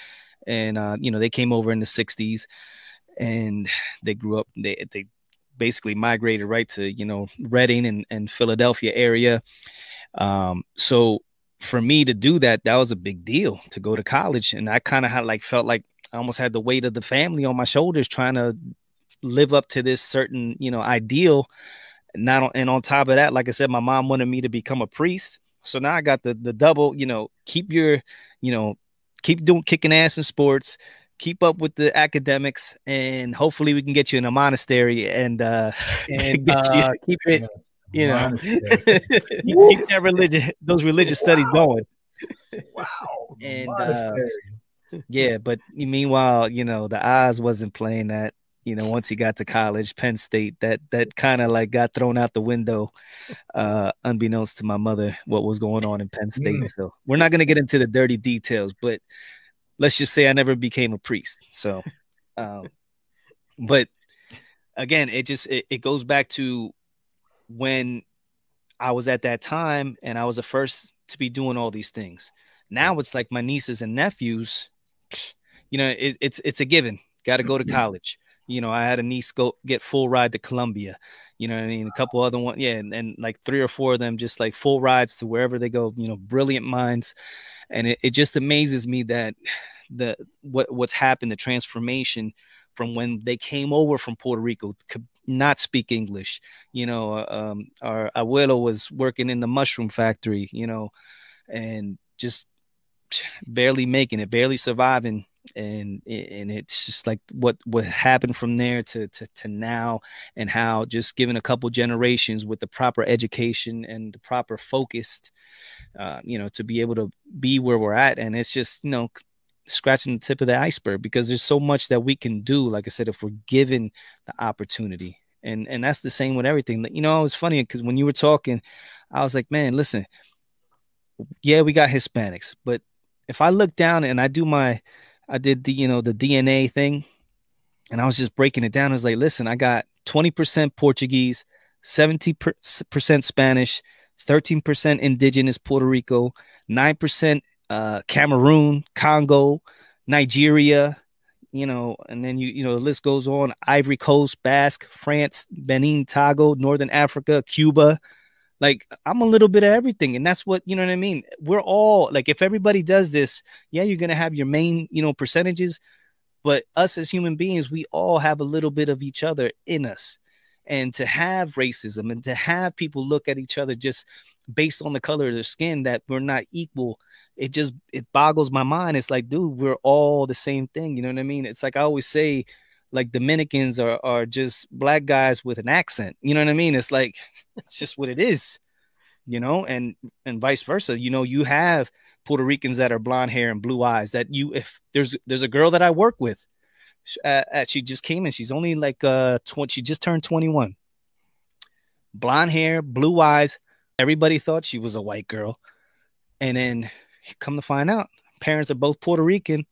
and you know, they came over in the 60s. And they grew up, they basically migrated right to, you know, Reading and Philadelphia area. So for me to do that, that was a big deal to go to college. And I kind of had like, felt like I almost had the weight of the family on my shoulders trying to live up to this certain, you know, ideal. And on top of that, like I said, my mom wanted me to become a priest. So now I got the double, you know, keep kicking ass in sports. Keep up with the academics, and hopefully we can get you in a monastery and keep it, you know, keep that religion, those religious studies going. Wow. And yeah, but meanwhile, you know, the Oz wasn't playing that. You know, once he got to college, Penn State, that kind of like got thrown out the window, unbeknownst to my mother, what was going on in Penn State. Mm. So we're not going to get into the dirty details, but. Let's just say I never became a priest. So, but again, it goes back to when I was at that time and I was the first to be doing all these things. Now it's like my nieces and nephews, you know, it's a given. Got to go to college. You know, I had a niece get full ride to Columbia. You know what I mean? A couple other ones. Yeah. And like 3 or 4 of them, just like full rides to wherever they go, you know, brilliant minds. And it just amazes me that what's happened, the transformation from when they came over from Puerto Rico, could not speak English. You know, our abuelo was working in the mushroom factory, you know, and just barely making it, barely surviving. and it's just like what happened from there to now, and how just given a couple generations with the proper education and the proper focused, to be able to be where we're at. And it's just, scratching the tip of the iceberg, because there's so much that we can do, like I said, if we're given the opportunity. And that's the same with everything. It was funny because when you were talking, I was like, man, listen, yeah, we got Hispanics, but if I look down and I did the DNA thing, and I was just breaking it down. I was like, listen, I got 20% Portuguese, 70% Spanish, 13% indigenous Puerto Rico, 9% Cameroon, Congo, Nigeria, and then the list goes on. Ivory Coast, Basque, France, Benin, Togo, Northern Africa, Cuba. Like, I'm a little bit of everything. And that's what, what I mean? We're all like, if everybody does this, yeah, you're going to have your main, percentages. But us as human beings, we all have a little bit of each other in us. And to have racism and to have people look at each other just based on the color of their skin, that we're not equal, it boggles my mind. It's like, dude, we're all the same thing. You know what I mean? It's like I always say, like, Dominicans are just black guys with an accent. You know what I mean? It's like, it's just what it is, and vice versa. You have Puerto Ricans that are blonde hair and blue eyes that if there's a girl that I work with, she just came in. She's only like, she just turned 21, blonde hair, blue eyes. Everybody thought she was a white girl. And then come to find out, parents are both Puerto Rican,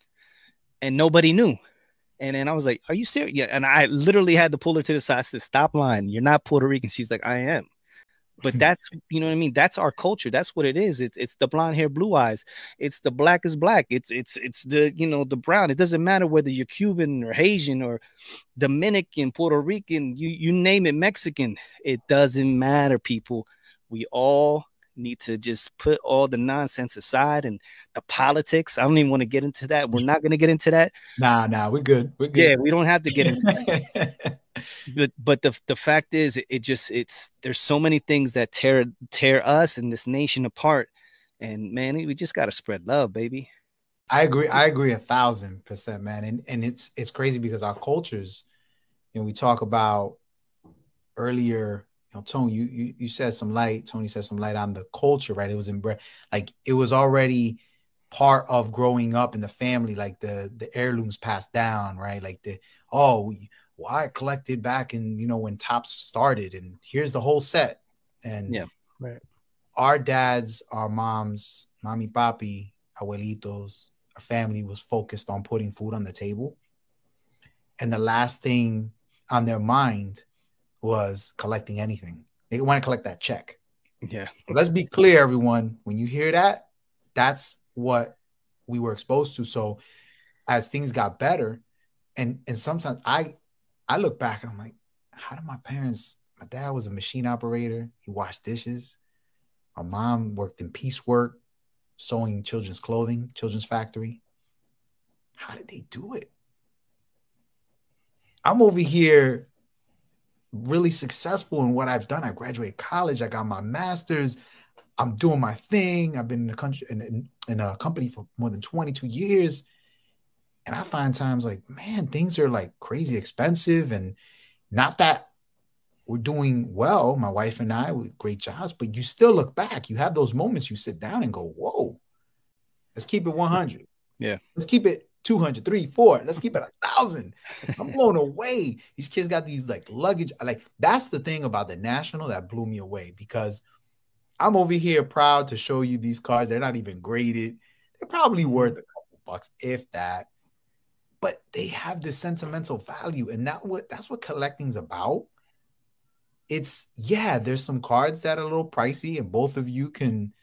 and nobody knew. And then I was like, are you serious? Yeah. And I literally had to pull her to the side. I said, stop lying. You're not Puerto Rican. She's like, I am. But that's, That's our culture. That's what it is. It's the blonde hair, blue eyes. It's the black is black. It's the, the brown. It doesn't matter whether you're Cuban or Haitian or Dominican, Puerto Rican, you name it, Mexican. It doesn't matter, people. We all need to just put all the nonsense aside and the politics. I don't even want to get into that. We're not going to get into that. Nah, we're good. Yeah, we don't have to get into that. But the fact is, there's so many things that tear us and this nation apart. And man, we just got to spread love, baby. I agree 1,000%, man. And it's crazy because our cultures, we talk about earlier. Tony, you said some light. Tony said some light on the culture, right? It was it was already part of growing up in the family, like the heirlooms passed down, right? Like I collected back in when Topps started, and here's the whole set. And yeah, right. Our dads, our moms, mommy, papi, abuelitos, our family was focused on putting food on the table, and the last thing on their mind was collecting anything. They want to collect that check. Yeah. But let's be clear, everyone. When you hear that, that's what we were exposed to. So as things got better, and sometimes I look back and I'm like, how did my parents? My dad was a machine operator. He washed dishes. My mom worked in piecework, sewing children's clothing, children's factory. How did they do it? I'm over here really successful in what I've done. I graduated college. I got my master's. I'm doing my thing. I've been in the country in a company for more than 22 years. And I find times like, man, things are like crazy expensive, and not that we're doing well. My wife and I with great jobs, but you still look back. You have those moments you sit down and go, whoa, let's keep it 100. Yeah. Let's keep it 200, 300, 400. Let's keep it 1,000. I'm blown away. These kids got these like luggage. Like, that's the thing about the National that blew me away, because I'm over here proud to show you these cars. They're not even graded. They're probably worth a couple bucks, if that. But they have this sentimental value, and that's what collecting's about. It's, yeah, there's some cards that are a little pricey, and both of you can.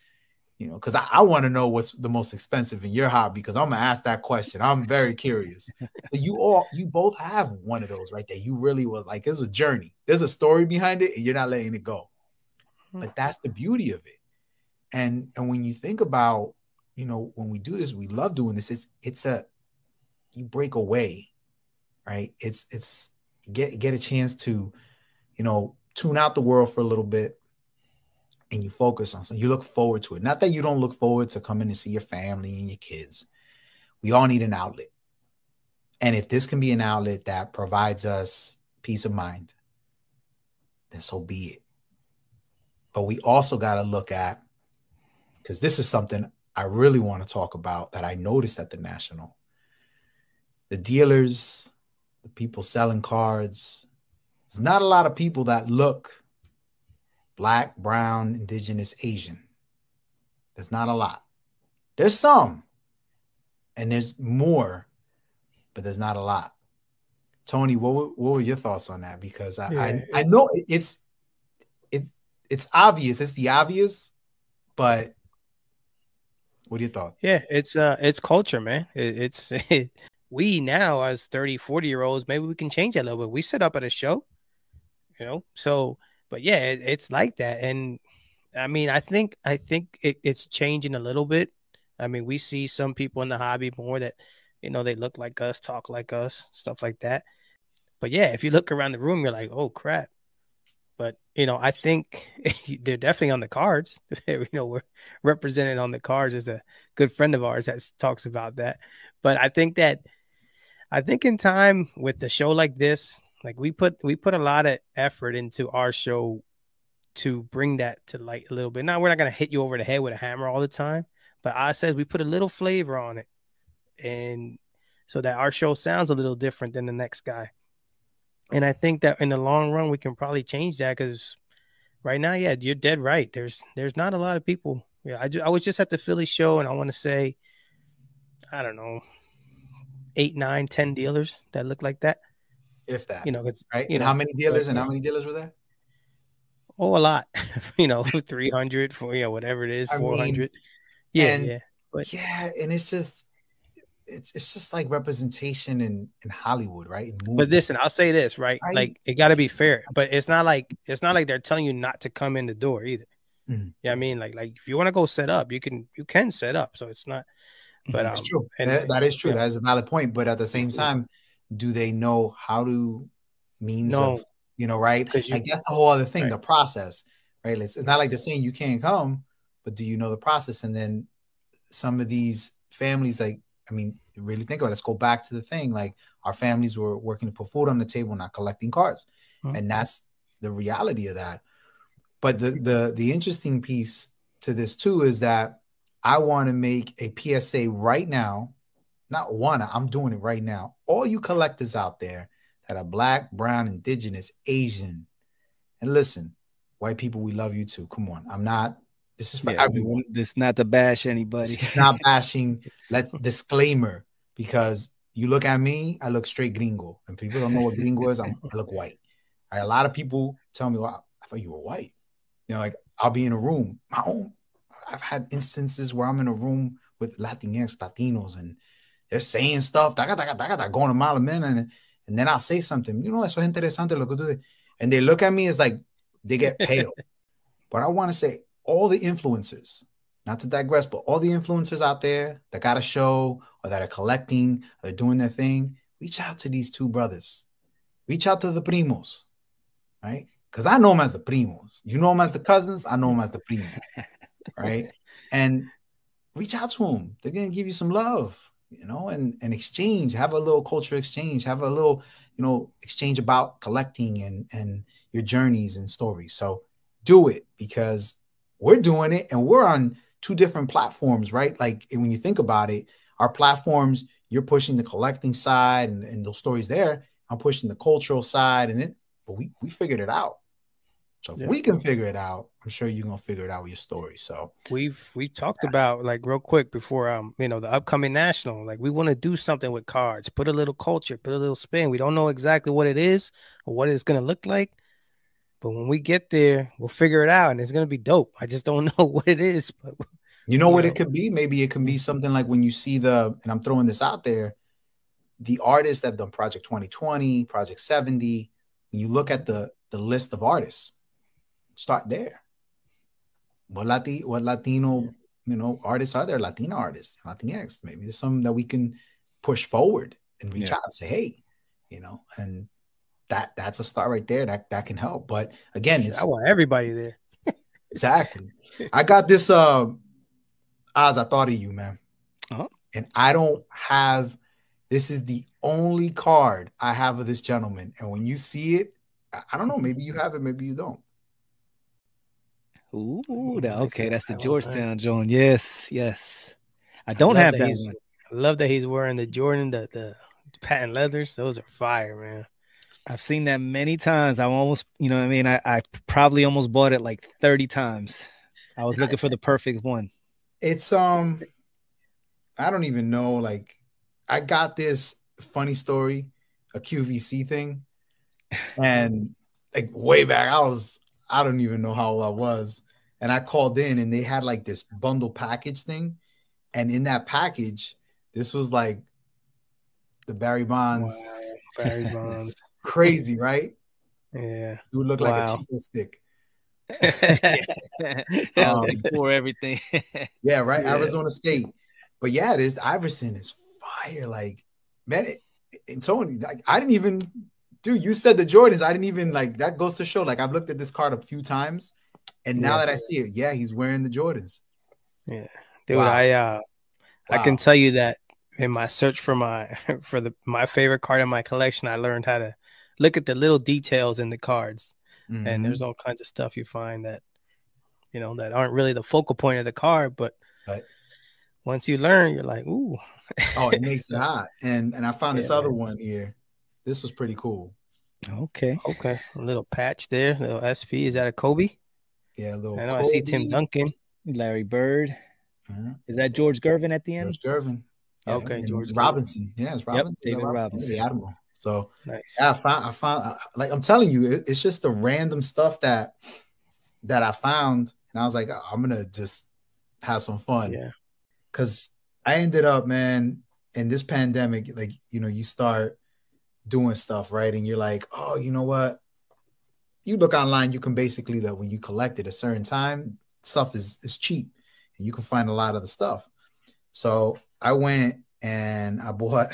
Because I want to know what's the most expensive in your hobby, because I'm going to ask that question. I'm very curious. So you both have one of those, right? That you really was like, it's a journey. There's a story behind it, and you're not letting it go. But that's the beauty of it. And when you think about, when we do this, we love doing this. You break away, right? It's get a chance to, tune out the world for a little bit. And you focus on something. You look forward to it. Not that you don't look forward to coming to see your family and your kids. We all need an outlet. And if this can be an outlet that provides us peace of mind, then so be it. But we also got to look at, because this is something I really want to talk about that I noticed at the National. The dealers, the people selling cards, there's not a lot of people that look Black, brown, indigenous, Asian. There's not a lot. There's some, and there's more, but there's not a lot. Tony, what were your thoughts on that? Because I know it's obvious. It's the obvious, but what are your thoughts? Yeah, it's culture, man. We now as 30, 40-year-olds, maybe we can change that a little bit. We sit up at a show, you know, so. But yeah, it's like that. And I mean, I think it's changing a little bit. I mean, we see some people in the hobby more that, you know, they look like us, talk like us, stuff like that. But yeah, if you look around the room, you're like, oh, crap. But, you know, I think they're definitely on the cards. You know, we're represented on the cards. There's a good friend of ours that talks about that. But I think in time with a show like this, like we put a lot of effort into our show to bring that to light a little bit. Now, we're not going to hit you over the head with a hammer all the time, but I said we put a little flavor on it, and so that our show sounds a little different than the next guy. And I think that in the long run, we can probably change that, because right now, yeah, you're dead right. There's not a lot of people. Yeah, I was just at the Philly show, and I want to say, I don't know, 8, 9, 10 dealers that look like that. If that, you know, it's right. You know, how many dealers were there? Oh, a lot. You know, 300 for, you know, whatever it is, 400. I mean, and it's just like representation in Hollywood, right? But listen, I'll say this, right? Like, it got to be fair, but it's not like they're telling you not to come in the door either. Mm-hmm. Yeah, I mean, like if you want to go set up, you can set up. So it's not, but that's true. And that is true. Yeah. That is a valid point. But at the same time, do they know how to right? Like, that's the whole other thing, right. The process, right? It's not like they're saying you can't come, but do you know the process? And then some of these families, like, I mean, really think about it. Let's go back to the thing. Like, our families were working to put food on the table, not collecting cards. Mm-hmm. And that's the reality of that. But the interesting piece to this too is that I want to make a PSA right now. Not wanna, I'm doing it right now. All you collectors out there that are Black, brown, indigenous, Asian, and listen, white people, we love you too. Come on, I'm not. This is for everyone. This is not to bash anybody. It's not bashing. Let's disclaimer, because you look at me, I look straight gringo, and people don't know what gringo is. I look white. All right, a lot of people tell me, "Well, I thought you were white." You know, like, I'll be in a room. My own. I've had instances where I'm in a room with Latinx, Latinos, and they're saying stuff, going a mile a minute, and then I'll say something. You know, eso es interesante lo que tú. And they look at me as like, they get pale. But I want to say, all the influencers, not to digress, but all the influencers out there that got a show or that are collecting, or they're doing their thing, reach out to these two brothers. Reach out to the primos, right? Because I know them as the primos. You know them as the cousins. I know them as the primos, right? And reach out to them. They're going to give you some love. You know, and exchange, have a little culture exchange, have a little, you know, exchange about collecting and your journeys and stories. So do it, because we're doing it, and we're on two different platforms, right? Like, when you think about it, our platforms, you're pushing the collecting side and those stories there. I'm pushing the cultural side, but we figured it out. So if we can figure it out, I'm sure you're going to figure it out with your story. So we talked about, like, real quick before, you know, the upcoming National, like, we want to do something with cards, put a little culture, put a little spin. We don't know exactly what it is or what it's going to look like, but when we get there, we'll figure it out, and it's going to be dope. I just don't know what it is, but you know what it could be. Maybe it can be something like when you see and I'm throwing this out there, the artists that have done Project 2020, Project 70, when you look at the list of artists, start there. What Latino, you know, artists are there? Latina artists, Latinx. Maybe there's some that we can push forward and reach out and say, hey, you know, and that's a start right there. That can help. But again, I want everybody there. Exactly. I got this. Oz, I thought of you, man. Uh-huh. And I don't have This is the only card I have of this gentleman. And when you see it, I don't know, maybe you have it, maybe you don't. Ooh, okay, that's the Georgetown Joan. Yes, yes. I don't have that one. I love that he's wearing the Jordan, the patent leathers. Those are fire, man. I've seen that many times. I almost, you know what I mean? I probably almost bought it like 30 times. I was looking for the perfect one. It's, I don't even know. Like, I got this funny story, a QVC thing. And like way back, I don't even know how old I was. And I called in and they had like this bundle package thing. And in that package, this was like the Barry Bonds. Wow, Barry Bonds. Crazy, right? Yeah. It would look like a Chico stick. Before everything. Yeah, right? Yeah. Arizona State. But yeah, this Iverson is fire. Like, man, and Tony, like, I didn't even... Dude, you said the Jordans. I didn't even like that. Goes to show, like, I've looked at this card a few times, and now that I see it, yeah, he's wearing the Jordans. Yeah, dude, wow. I can tell you that in my search for my favorite card in my collection, I learned how to look at the little details in the cards, and there's all kinds of stuff you find that, you know, that aren't really the focal point of the card, but once you learn, you're like, ooh, oh, it makes it hot. And I found this other one here. This was pretty cool. Okay. A little patch there. A little SP. Is that a Kobe? Yeah, a little. I know. Kobe. I see Tim Duncan, Larry Bird. Uh-huh. Is that George Gervin at the end? George Gervin. Yeah, okay, George Robinson. Gervin. Yeah, it's Robinson. Yep, David Robinson. Robinson. So nice. Yeah, I found. Like I'm telling you, it's just the random stuff that I found, and I was like, I'm gonna just have some fun. Yeah. Because I ended up, man, in this pandemic, like, you know, you start doing stuff, right? And you're like, oh, you know what? You look online, you can basically, like, when you collect at a certain time, stuff is cheap and you can find a lot of the stuff. So I went and I bought,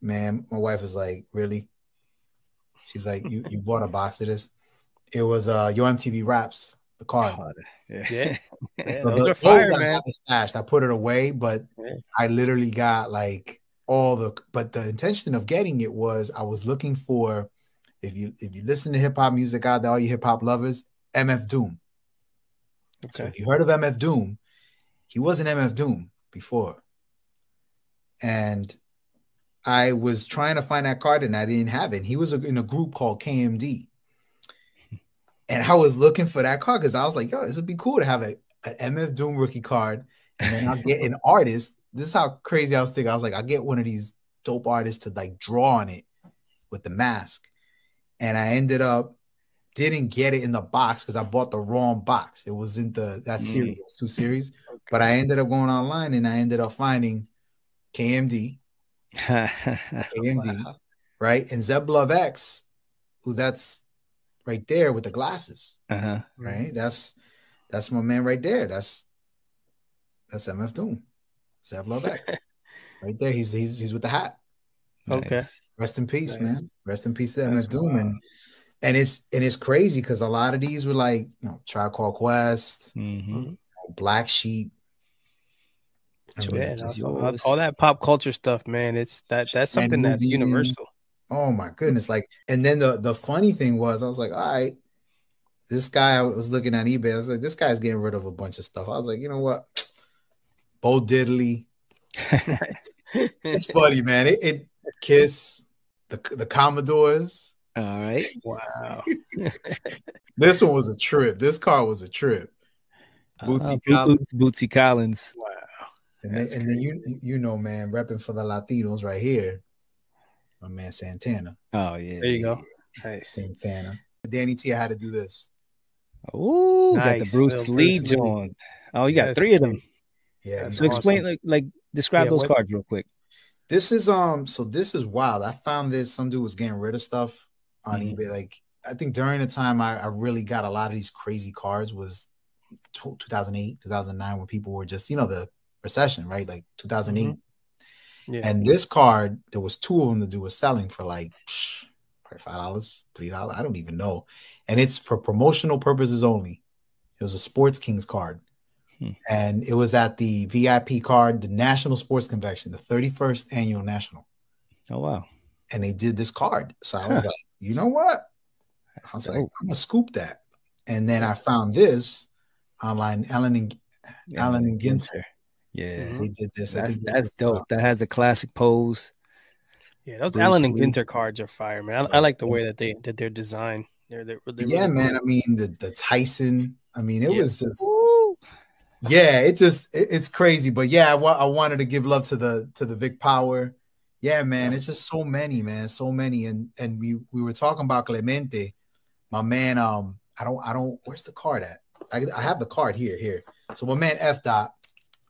man, my wife was like, really? She's like, you bought a box of this? It was your MTV Raps, the cards. Yeah. Those are fire, man. I put it away, but I literally got like but the intention of getting it was I was looking for, if you listen to hip hop music out there, all you hip hop lovers, MF Doom. Okay. So if you heard of MF Doom, he wasn't MF Doom before. And I was trying to find that card and I didn't have it. And he was in a group called KMD. And I was looking for that card because I was like, yo, this would be cool to have an MF Doom rookie card. And then I'll get an artist. This is how crazy I was thinking. I was like, I'll get one of these dope artists to like draw on it with the mask. And I ended up didn't get it in the box because I bought the wrong box. It was in that series. It was two series. Okay. But I ended up going online and I ended up finding KMD. Wow. Right? And Zeb Love X, that's right there with the glasses. Uh-huh. Right? That's my man right there. That's MF Doom. Zeb Love X. Right there. He's with the hat. Okay. Rest in peace, man. Rest in peace to MF Doom. And it's crazy because a lot of these were like, you know, Tribe Called Quest, Black Sheep. All that pop culture stuff, man. It's that's something that's universal. Oh my goodness. Like, and then the funny thing was, I was like, all right, this guy, I was looking on eBay. I was like, this guy's getting rid of a bunch of stuff. I was like, you know what? Bo Diddley. It's funny, man. It Kiss, the Commodores. All right. Wow. This one was a trip. This car was a trip. Bootsy Collins. Wow. And then you know, man, repping for the Latinos right here. My man Santana. Oh, yeah. There you go. Nice. Santana. Danny T, I had to do this. Oh, nice. Got the Bruce Lee joint. Oh, you got three of them. Yeah. So explain, awesome. like describe those cards real quick. This is this is wild. I found this. Some dude was getting rid of stuff on eBay. Like, I think during the time I really got a lot of these crazy cards was 2008, 2009, when people were just, you know, the recession, right? Like 2008. Yeah. And this card, there was two of them that dude was selling for like $5, $3. I don't even know. And it's for promotional purposes only. It was a Sports Kings card. And it was at the VIP card, the National Sports Convention, the 31st Annual National. Oh, wow. And they did this card. So I was like, you know what? I was dope. Like, I'm going to scoop that. And then I found this online, Allen and Ginter. Yeah. Mm-hmm. They did this. That's dope. That has a classic pose. Yeah, those Allen and Ginter cards are fire, man. I like the way that they're designed. They're really man. Cool. I mean, the Tyson. I mean, it was just. Woo. Yeah, it's crazy, but yeah, I wanted to give love to the Vic Power. Yeah, man, it's just so many, man, so many, and we were talking about Clemente, my man. I don't. Where's the card at? I have the card here. So my man F Dot,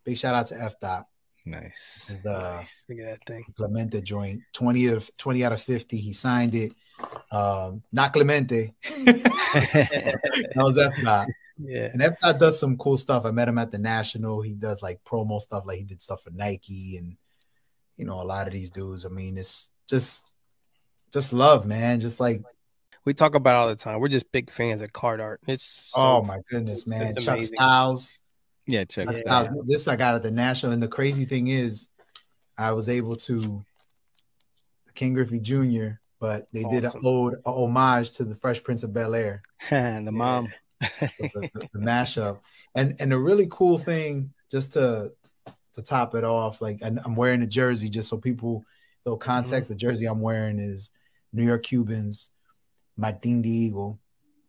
big shout out to F Dot. Nice. Nice. Look at that thing. Clemente joint, 20 out of 50. He signed it. Not Clemente. That was F Dot. Yeah, and F Dot does some cool stuff. I met him at the National. He does like promo stuff, like he did stuff for Nike and you know a lot of these dudes. I mean, it's just love, man. Just like we talk about all the time. We're just big fans of card art. It's oh my goodness, man. Chuck Styles. Yeah, Chuck Styles. Yeah. This I got at the National, and the crazy thing is, I was able to King Griffey Jr., but they did an homage to the Fresh Prince of Bel-Air and the mom. the mashup and a really cool thing just to top it off, like I'm wearing a jersey just so people know context. The jersey I'm wearing is New York Cubans Martín Dihigo,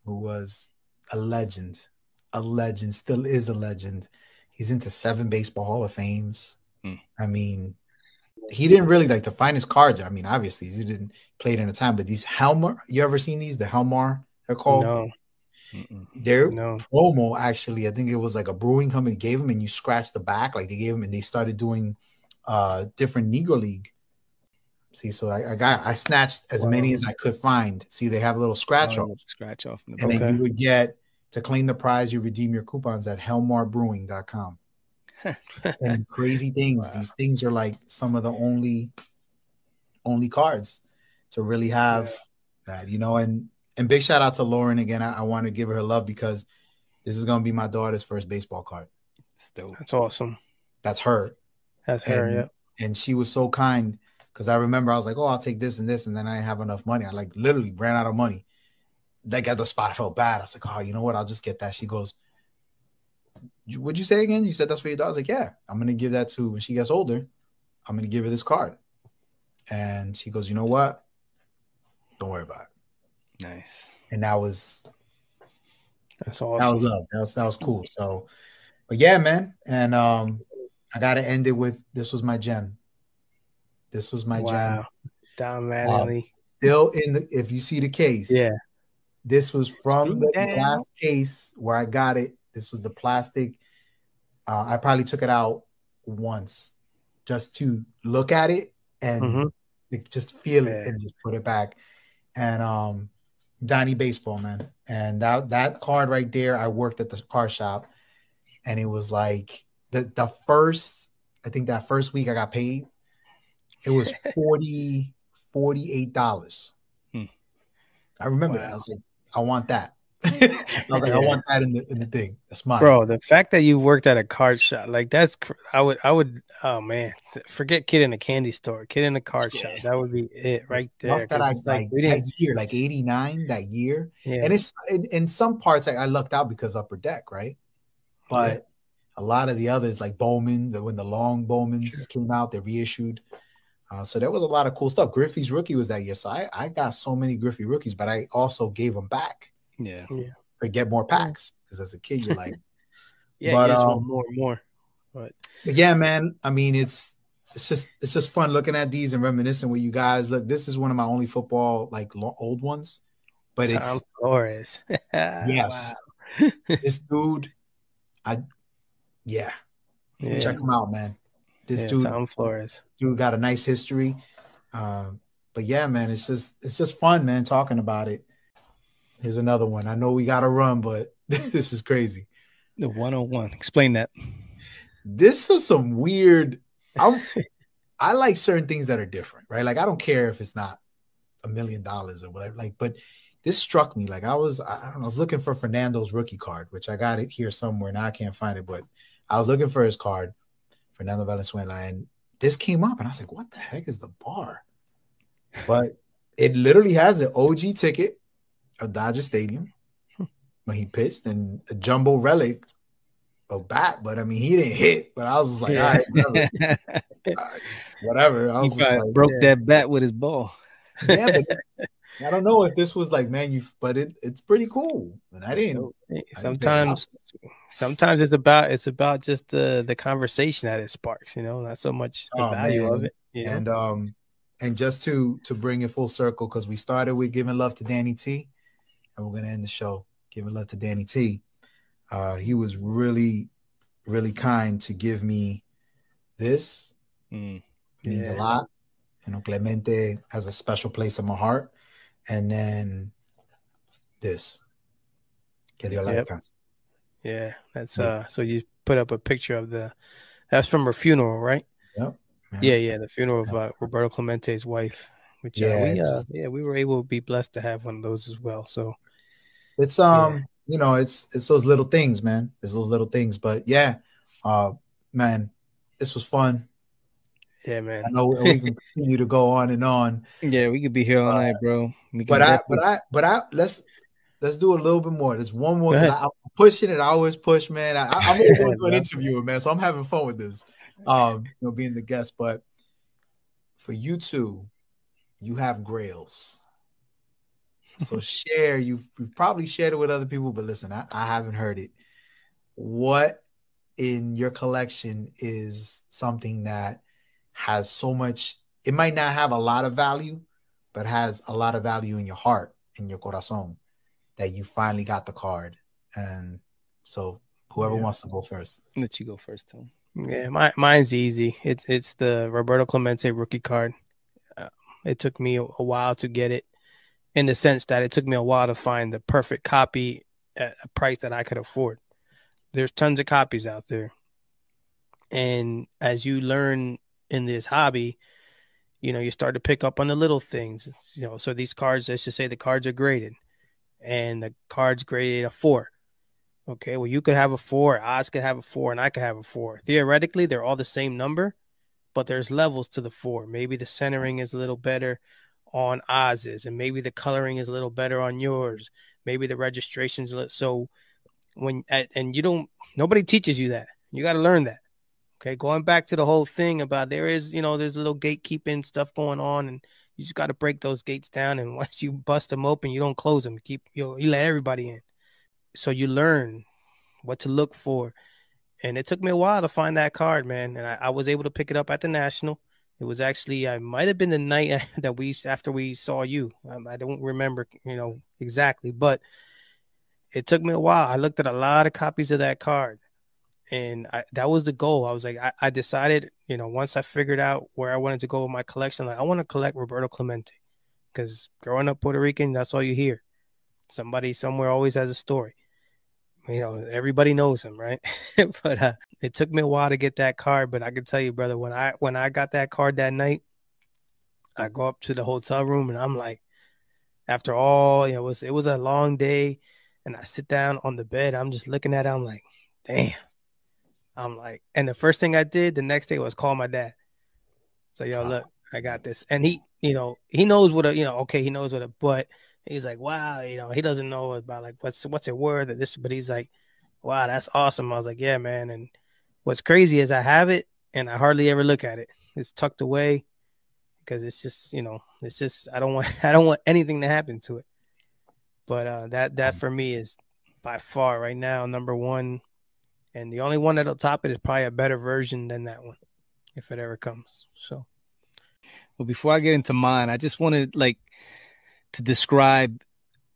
who was a legend, still is a legend. He's into 7 baseball Hall of Fames. I mean, he didn't really like to find his cards. I mean, obviously he didn't play it in a time, but these Helmar, you ever seen these? The Helmar, they're called. No. Their promo, actually, I think it was like a brewing company gave them, and you scratch the back, like they gave them, and they started doing different Negro League. See, so I snatched as many as I could find. See, they have a little scratch off, and then you would get to claim the prize. You redeem your coupons at helmarbrewing.com. And crazy things. Wow. These things are like some of the only cards to really have that, you know, and big shout out to Lauren again. I want to give her love because this is going to be my daughter's first baseball card. Still, that's awesome. That's her. Yeah. And she was so kind because I remember I was like, oh, I'll take this and this. And then I didn't have enough money. I like literally ran out of money. Like at the spot, I felt bad. I was like, oh, you know what? I'll just get that. She goes, what'd you say again? You said that's for your daughter? I was like, yeah, I'm going to give that to when she gets older. I'm going to give her this card. And she goes, you know what? Don't worry about it. Nice. And that's awesome. That was love. That was cool. So, but yeah, man. And I got to end it with this was my gem. Wow. Don Manley. Still in the, if you see the case. Yeah. This was from the last case where I got it. This was the plastic. I probably took it out once just to look at it and just feel it and just put it back. And Donnie Baseball, man. And that card right there, I worked at the car shop. And it was like that first week I got paid, it was $48. I remember that. I was like, I want that. I was like, I want that in the thing. That's mine. Bro, the fact that you worked at a card shop, like that's, I would, oh man, forget kid in a candy store, kid in a card shop. That would be it right there. That I, like we didn't... that year, like 89 that year. Yeah. And it's in some parts, like, I lucked out because Upper Deck, right? But a lot of the others, like Bowman, when the long Bowmans came out, they reissued. So there was a lot of cool stuff. Griffey's rookie was that year. So I got so many Griffey rookies, but I also gave them back. Yeah. Or get more packs because as a kid, you're like, but, you just want more and more. But yeah, man. I mean, it's just fun looking at these and reminiscing with you guys. Look, this is one of my only football like old ones, but it's Torres. Yes, this dude, check him out, man. This dude, Tom Flores, dude got a nice history. But yeah, man, it's just fun, man, talking about it. Here's another one. I know we got to run, but this is crazy. The 101. Explain that. This is some weird. I like certain things that are different, right? Like I don't care if it's not $1 million or whatever. Like, but this struck me. Like I was looking for Fernando's rookie card, which I got it here somewhere. Now I can't find it, but I was looking for his card. Fernando Valenzuela, and this came up, and I was like, what the heck is the bar? But it literally has an OG ticket of Dodger Stadium when he pitched and a jumbo relic of bat. But I mean, he didn't hit, but I was just like, all right, whatever. I was just like, broke that bat with his ball. Yeah, but I don't know if this was like but it's pretty cool. And I didn't. Sometimes it's about just the conversation that it sparks, you know, not so much the value of it. And and just to bring it full circle, because we started with giving love to Danny T, and we're gonna end the show giving love to Danny T. He was really, really kind to give me this. It means a lot. You know, Clemente has a special place in my heart. And then this. Yeah, that's so you put up a picture of that's from her funeral, right? Yep. Yeah, the funeral of Roberto Clemente's wife. Which we were able to be blessed to have one of those as well. So it's you know, it's those little things, man. It's those little things. But man, this was fun. Yeah, man. I know we can continue to go on and on. Yeah, we could be here all night, bro. Let's do a little bit more. There's one more. I'm pushing it. I always push, man. I'm always going to an interviewer, man. So I'm having fun with this, you know, being the guest. But for you two, you have grails. So share. You've probably shared it with other people, but listen, I haven't heard it. What in your collection is something that has so much, it might not have a lot of value, but has a lot of value in your heart, in your corazón, that you finally got the card? And so whoever wants to go first. I'll let you go first, Tom. Yeah, mine's easy. It's the Roberto Clemente rookie card. It took me a while to get it, in the sense that it took me a while to find the perfect copy at a price that I could afford. There's tons of copies out there. And as you learn in this hobby, you know, you start to pick up on the little things, you know. So these cards, let's just say the cards are graded, and the cards graded a 4. Okay, well, you could have a 4, Oz could have a 4, and I could have a 4. Theoretically, they're all the same number, but there's levels to the 4. Maybe the centering is a little better on Oz's, and maybe the coloring is a little better on yours. Maybe the registration's so nobody teaches you that. You got to learn that. Okay, going back to the whole thing about there's a little gatekeeping stuff going on, and you just got to break those gates down. And once you bust them open, you don't close them. You let everybody in. So you learn what to look for. And it took me a while to find that card, man. And I was able to pick it up at the National. It was actually, I might have been the night that after we saw you. I don't remember, you know, exactly, but it took me a while. I looked at a lot of copies of that card. And that was the goal. I was like, I decided, you know, once I figured out where I wanted to go with my collection, like, I want to collect Roberto Clemente, because growing up Puerto Rican, that's all you hear. Somebody somewhere always has a story. You know, everybody knows him, right? But it took me a while to get that card. But I can tell you, brother, when I got that card that night, I go up to the hotel room, and I'm like, after all, you know, it was a long day, and I sit down on the bed. I'm just looking at it. I'm like, damn. And the first thing I did the next day was call my dad. So, yo, look, I got this. And he, you know, he knows what a, you know, okay, he knows what a, but he's like, wow, you know, he doesn't know about like what's it worth or this, but he's like, wow, that's awesome. I was like, yeah, man. And what's crazy is I have it and I hardly ever look at it. It's tucked away because it's just, you know, it's just, I don't want anything to happen to it. But that for me is by far right now number one. And the only one that'll top it is probably a better version than that one, if it ever comes. So, well, before I get into mine, I just wanted to describe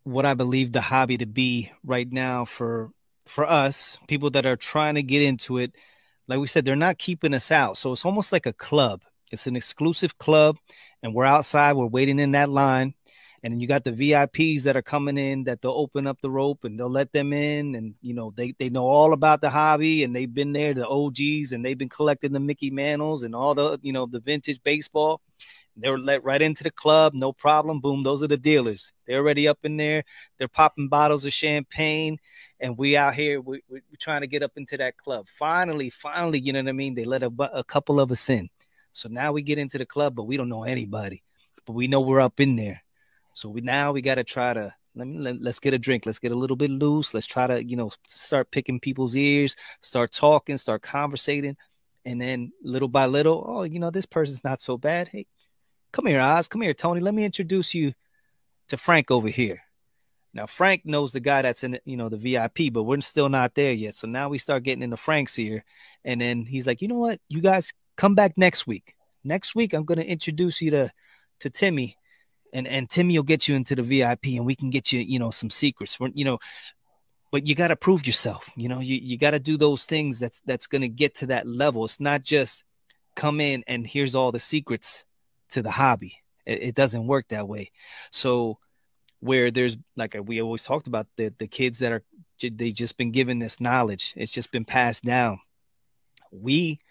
what I believe the hobby to be right now for us, people that are trying to get into it. Like we said, they're not keeping us out. So it's almost like a club. It's an exclusive club, and we're outside. We're waiting in that line. And then you got the VIPs that are coming in, that they'll open up the rope and they'll let them in. And, you know, they know all about the hobby, and they've been there, the OGs, and they've been collecting the Mickey Mantles and all the, you know, the vintage baseball. They were let right into the club. No problem. Boom. Those are the dealers. They're already up in there. They're popping bottles of champagne. And we out here, we're trying to get up into that club. Finally, you know what I mean? They let a couple of us in. So now we get into the club, but we don't know anybody. but we know we're up in there. So we got to try to let's get a drink. Let's get a little bit loose. Let's try to, start picking people's ears, start talking, start conversating. And then little by little, oh, this person's not so bad. Hey, come here, Oz. Come here, Tony. Let me introduce you to Frank over here. Now, Frank knows the guy that's in, the VIP, but we're still not there yet. So now we start getting into Frank's ear. And then he's like, you know what? You guys come back next week. Next week, I'm going to introduce you to Timmy. And Timmy will get you into the VIP and we can get you, some secrets, but you got to prove yourself. You got to do those things that's going to get to that level. It's not just come in and here's all the secrets to the hobby. It doesn't work that way. So where there's we always talked about the kids that are, they've just been given this knowledge. It's just been passed down. We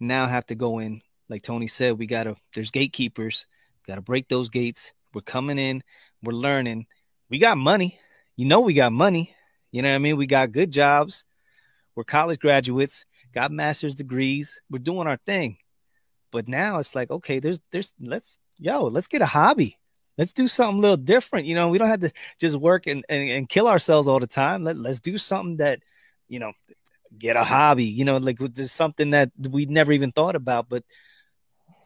now have to go in. Like Tony said, there's gatekeepers. Got to break those gates. We're coming in. We're learning. We got money. We got money. You know what I mean? We got good jobs. We're college graduates. Got master's degrees. We're doing our thing. But now it's like, okay, let's get a hobby. Let's do something a little different. We don't have to just work and kill ourselves all the time. Let's do something that, get a hobby, there's something that we never even thought about, but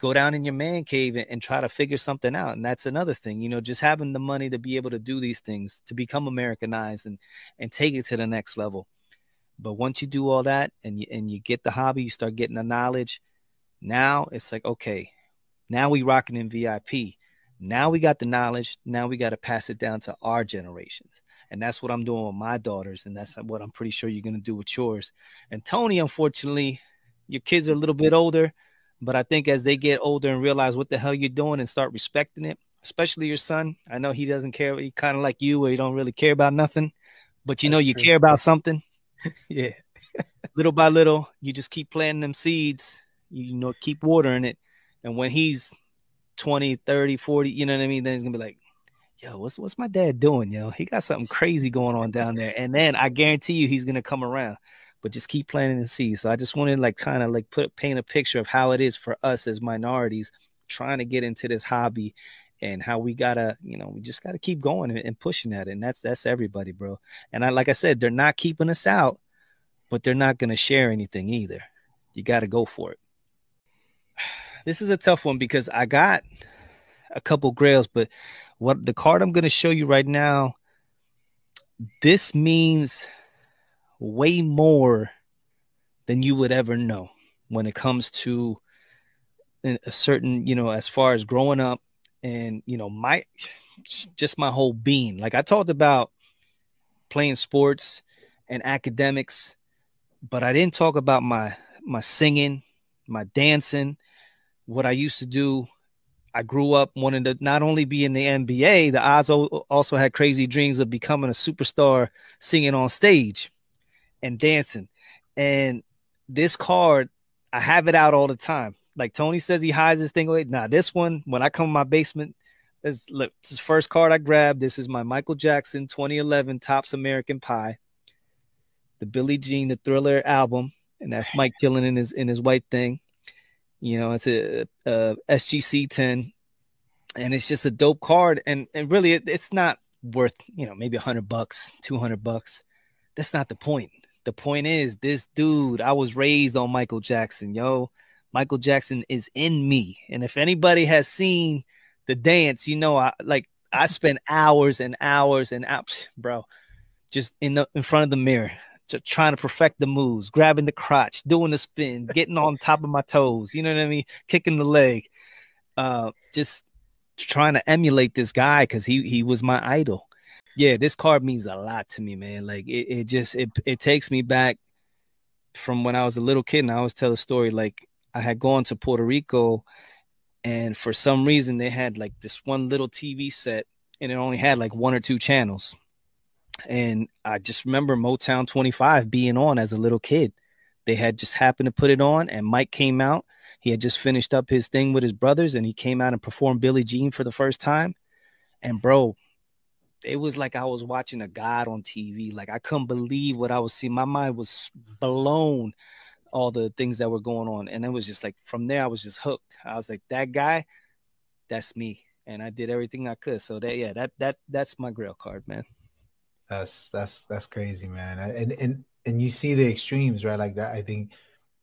go down in your man cave and try to figure something out. And that's another thing, just having the money to be able to do these things, to become Americanized and take it to the next level. But once you do all that and you get the hobby, you start getting the knowledge. Now it's like, okay, now we rocking in VIP. Now we got the knowledge. Now we got to pass it down to our generations. And that's what I'm doing with my daughters. And that's what I'm pretty sure you're going to do with yours. And Tony, unfortunately, your kids are a little bit older. But I think as they get older and realize what the hell you're doing and start respecting it, especially your son. I know he doesn't care. He kind of like you where he don't really care about nothing. But, you care about something. Yeah. Little by little, you just keep planting them seeds. Keep watering it. And when he's 20, 30, 40, you know what I mean? Then he's going to be like, yo, what's my dad doing, yo? He got something crazy going on down there. And then I guarantee you he's going to come around. But just keep planting the seeds. So I just wanted to paint a picture of how it is for us as minorities trying to get into this hobby and how we gotta, we just gotta keep going and pushing at it. And that's everybody, bro. And like I said, they're not keeping us out, but they're not gonna share anything either. You gotta go for it. This is a tough one because I got a couple grails, but what the card I'm gonna show you right now, this means way more than you would ever know when it comes to a certain, as far as growing up and, my whole being. Like I talked about playing sports and academics, but I didn't talk about my singing, my dancing, what I used to do. I grew up wanting to not only be in the NBA, the Oz also had crazy dreams of becoming a superstar singing on stage and dancing. And this card, I have it out all the time. Like Tony says, he hides this thing away. Nah, this one, when I come to my basement, this is the first card I grabbed. This is my Michael Jackson 2011 Topps American Pie, the Billie Jean, the Thriller album. And that's Mike Gillen in his white thing. It's a SGC 10. And it's just a dope card. And really, it's not worth, maybe $100, $200. That's not the point. The point is, this dude, I was raised on Michael Jackson, yo. Michael Jackson is in me. And if anybody has seen the dance, I spent hours and hours and hours, bro, just in front of the mirror, just trying to perfect the moves, grabbing the crotch, doing the spin, getting on top of my toes, you know what I mean? Kicking the leg, just trying to emulate this guy because he was my idol. Yeah, this card means a lot to me, man. Like it takes me back from when I was a little kid, and I always tell the story. Like I had gone to Puerto Rico, and for some reason they had like this one little TV set, and it only had like one or two channels. And I just remember Motown 25 being on as a little kid. They had just happened to put it on, and Mike came out. He had just finished up his thing with his brothers, and he came out and performed Billie Jean for the first time. And bro, it was like I was watching a god on TV. Like I couldn't believe what I was seeing. My mind was blown, all the things that were going on. And it was just like, from there, I was just hooked. I was like, that guy, that's me. and I did everything I could. So that, yeah, that's my Grail card, man. That's crazy, man. And you see the extremes, right? Like that. I think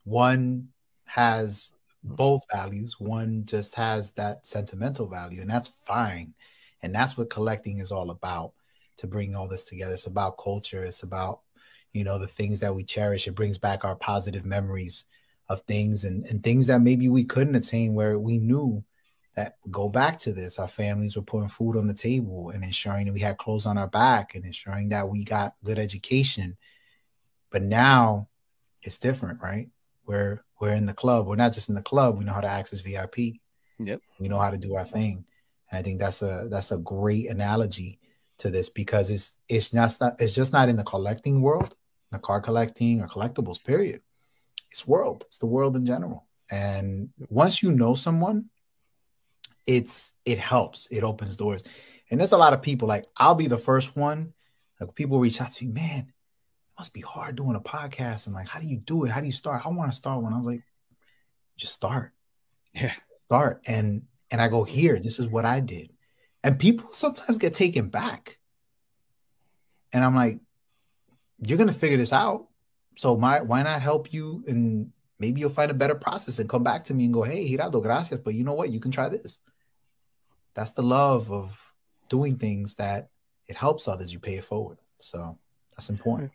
one has both values. One just has that sentimental value, and that's fine. And that's what collecting is all about, to bring all this together. It's about culture. It's about, you know, the things that we cherish. It brings back our positive memories of things, and things that maybe we couldn't attain, where we knew that, go back to this, our families were putting food on the table and ensuring that we had clothes on our back and ensuring that we got good education. But now it's different, right? We're in the club. We're not just in the club. We know how to access VIP. Yep. We know how to do our thing. And I think that's a great analogy to this, because it's just not in the collecting world, the card collecting or collectibles, period. It's the world in general. And once you know someone, it helps. It opens doors. And there's a lot of people, like, I'll be the first one. Like, people reach out to me, man, it must be hard doing a podcast. And like, how do you do it? How do you start? I want to start one. I was like, just start. Yeah. Start. And I go, here, this is what I did. And people sometimes get taken back. And I'm like, you're going to figure this out. So why not help you, and maybe you'll find a better process and come back to me and go, hey, Giraldo, gracias. But you know what? You can try this. That's the love of doing things, that it helps others. You pay it forward. So that's important.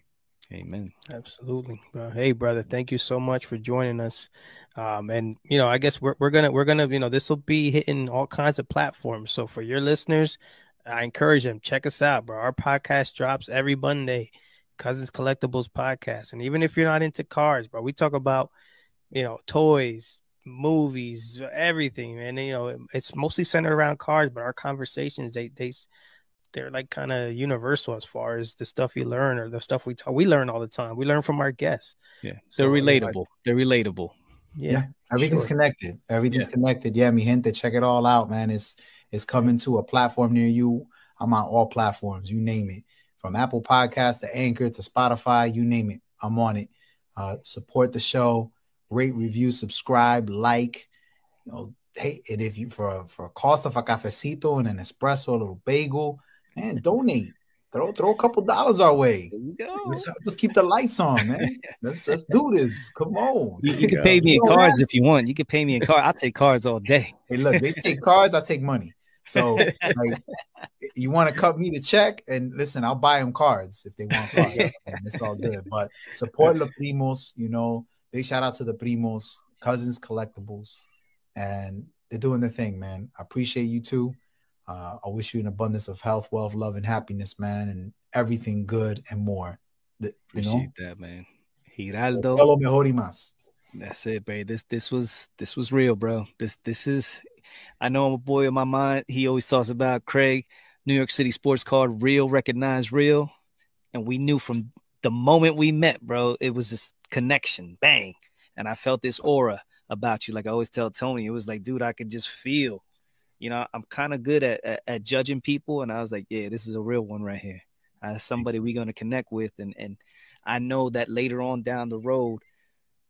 Amen. Absolutely. Hey, brother, thank you so much for joining us. And, you know, I guess we're going to, you know, this will be hitting all kinds of platforms. So for your listeners, I encourage them, check us out, bro. Our podcast drops every Monday, Cousins Collectibles Podcast. And even if you're not into cars, bro, we talk about, you know, toys, movies, everything, and you know, it's mostly centered around cars, but our conversations, they're like kind of universal as far as the stuff you learn, or the stuff we learn all the time. We learn from our guests. Yeah, so they're relatable. Yeah, everything's connected. Everything's connected. Yeah, mi gente, check it all out, man. It's coming to a platform near you. I'm on all platforms. You name it, from Apple Podcasts to Anchor to Spotify. You name it, I'm on it. Support the show. Rate, review, subscribe, like, you know, hey, and if you for a cost of a cafecito and an espresso, a little bagel, man, donate. Throw a couple dollars our way. There you go. Let's keep the lights on, man. Let's do this. Come on. You can pay me in cards if you want. You can pay me in cards. I'll take cards all day. Hey, look, they take cards, I take money. So like, you want to cut me the check, and listen, I'll buy them cards if they want cards. And it's all good. But support Los Primos, you know. Big shout out to the Primos, Cousins Collectibles, and they're doing their thing, man. I appreciate you too. I wish you an abundance of health, wealth, love, and happiness, man, and everything good and more. Appreciate that, man. Giraldo. That's it, babe. This was real, bro. This is. I know I'm a boy in my mind. He always talks about Craig, New York City sports card, real, recognized, real, and we knew from the moment we met, bro, it was this connection, bang. And I felt this aura about you. Like I always tell Tony, it was like, dude, I could just feel, you know, I'm kind of good at judging people. And I was like, yeah, this is a real one right here. Somebody we're going to connect with. And I know that later on down the road,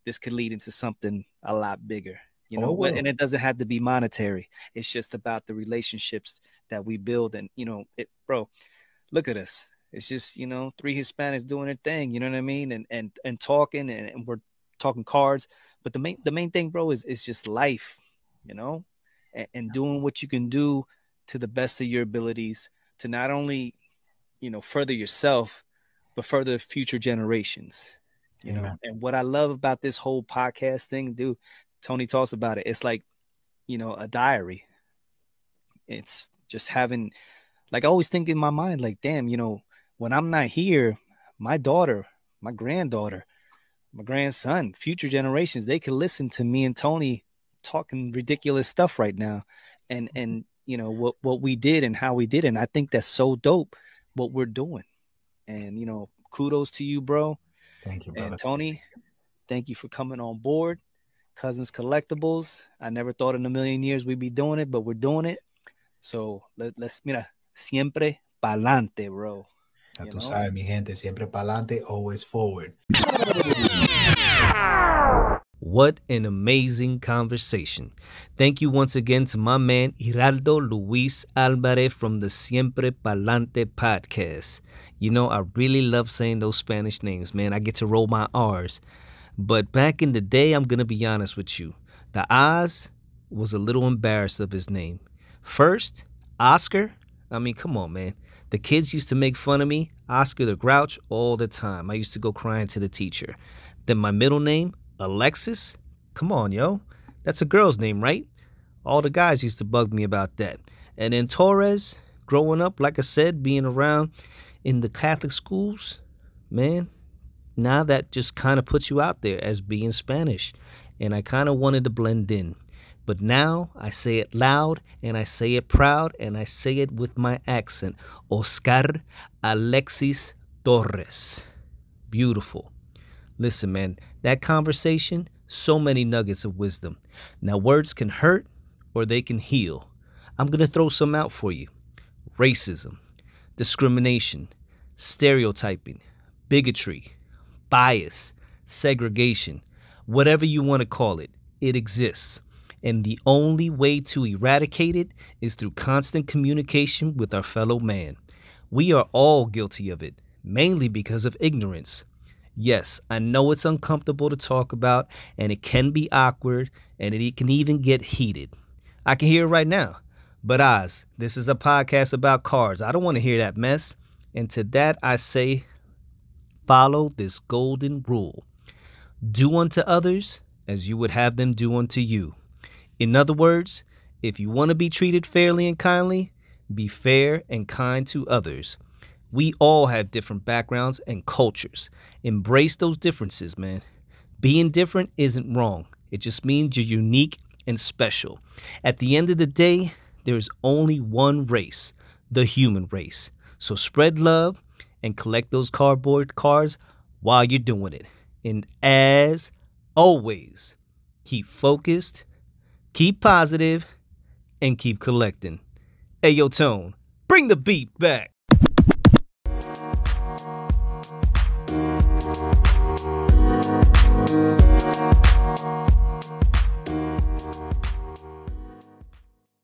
this could lead into something a lot bigger, you know, and it doesn't have to be monetary. It's just about the relationships that we build. And, you know, bro, look at us. It's just, you know, three Hispanics doing their thing, you know what I mean? And talking, and we're talking cards. But the main thing, bro, is just life, you know, and doing what you can do to the best of your abilities to not only, you know, further yourself, but further future generations, you know. And what I love about this whole podcast thing, dude, Tony talks about it. It's like, you know, a diary. It's just having, like, I always think in my mind, like, damn, you know, when I'm not here, my daughter, my granddaughter, my grandson, future generations, they can listen to me and Tony talking ridiculous stuff right now. And you know, what we did and how we did it. And I think that's so dope what we're doing. And, you know, kudos to you, bro. Thank you, brother. And Tony, thank you for coming on board. Cousins Collectibles. I never thought in a million years we'd be doing it, but we're doing it. So let's, mira, siempre pa lante, bro. Ya tú sabes, mi gente, siempre pa'lante, always forward. What an amazing conversation. Thank you once again to my man Giraldo Luis Alvarez from the Siempre Pa Lante Podcast. You know, I really love saying those Spanish names, man. I get to roll my R's. But back in the day, I'm going to be honest with you, the Oz was a little embarrassed of his name. First, Oscar. I mean, come on, man. The kids used to make fun of me, Oscar the Grouch, all the time. I used to go crying to the teacher. Then my middle name, Alexis. Come on, yo. That's a girl's name, right? All the guys used to bug me about that. And then Torres, growing up, like I said, being around in the Catholic schools, man, now that just kind of puts you out there as being Spanish. And I kind of wanted to blend in. But now I say it loud, and I say it proud, and I say it with my accent. Oscar Alexis Torres. Beautiful. Listen, man, that conversation, so many nuggets of wisdom. Now, words can hurt or they can heal. I'm going to throw some out for you. Racism, discrimination, stereotyping, bigotry, bias, segregation, whatever you want to call it, it exists. And the only way to eradicate it is through constant communication with our fellow man. We are all guilty of it, mainly because of ignorance. Yes, I know it's uncomfortable to talk about, and it can be awkward, and it can even get heated. I can hear it right now. But Oz, this is a podcast about cars. I don't want to hear that mess. And to that I say, follow this golden rule. Do unto others as you would have them do unto you. In other words, if you want to be treated fairly and kindly, be fair and kind to others. We all have different backgrounds and cultures. Embrace those differences, man. Being different isn't wrong. It just means you're unique and special. At the end of the day, there is only one race, the human race. So spread love and collect those cardboard cars while you're doing it. And as always, keep focused, keep positive, and keep collecting. Hey, yo, Tone, bring the beat back.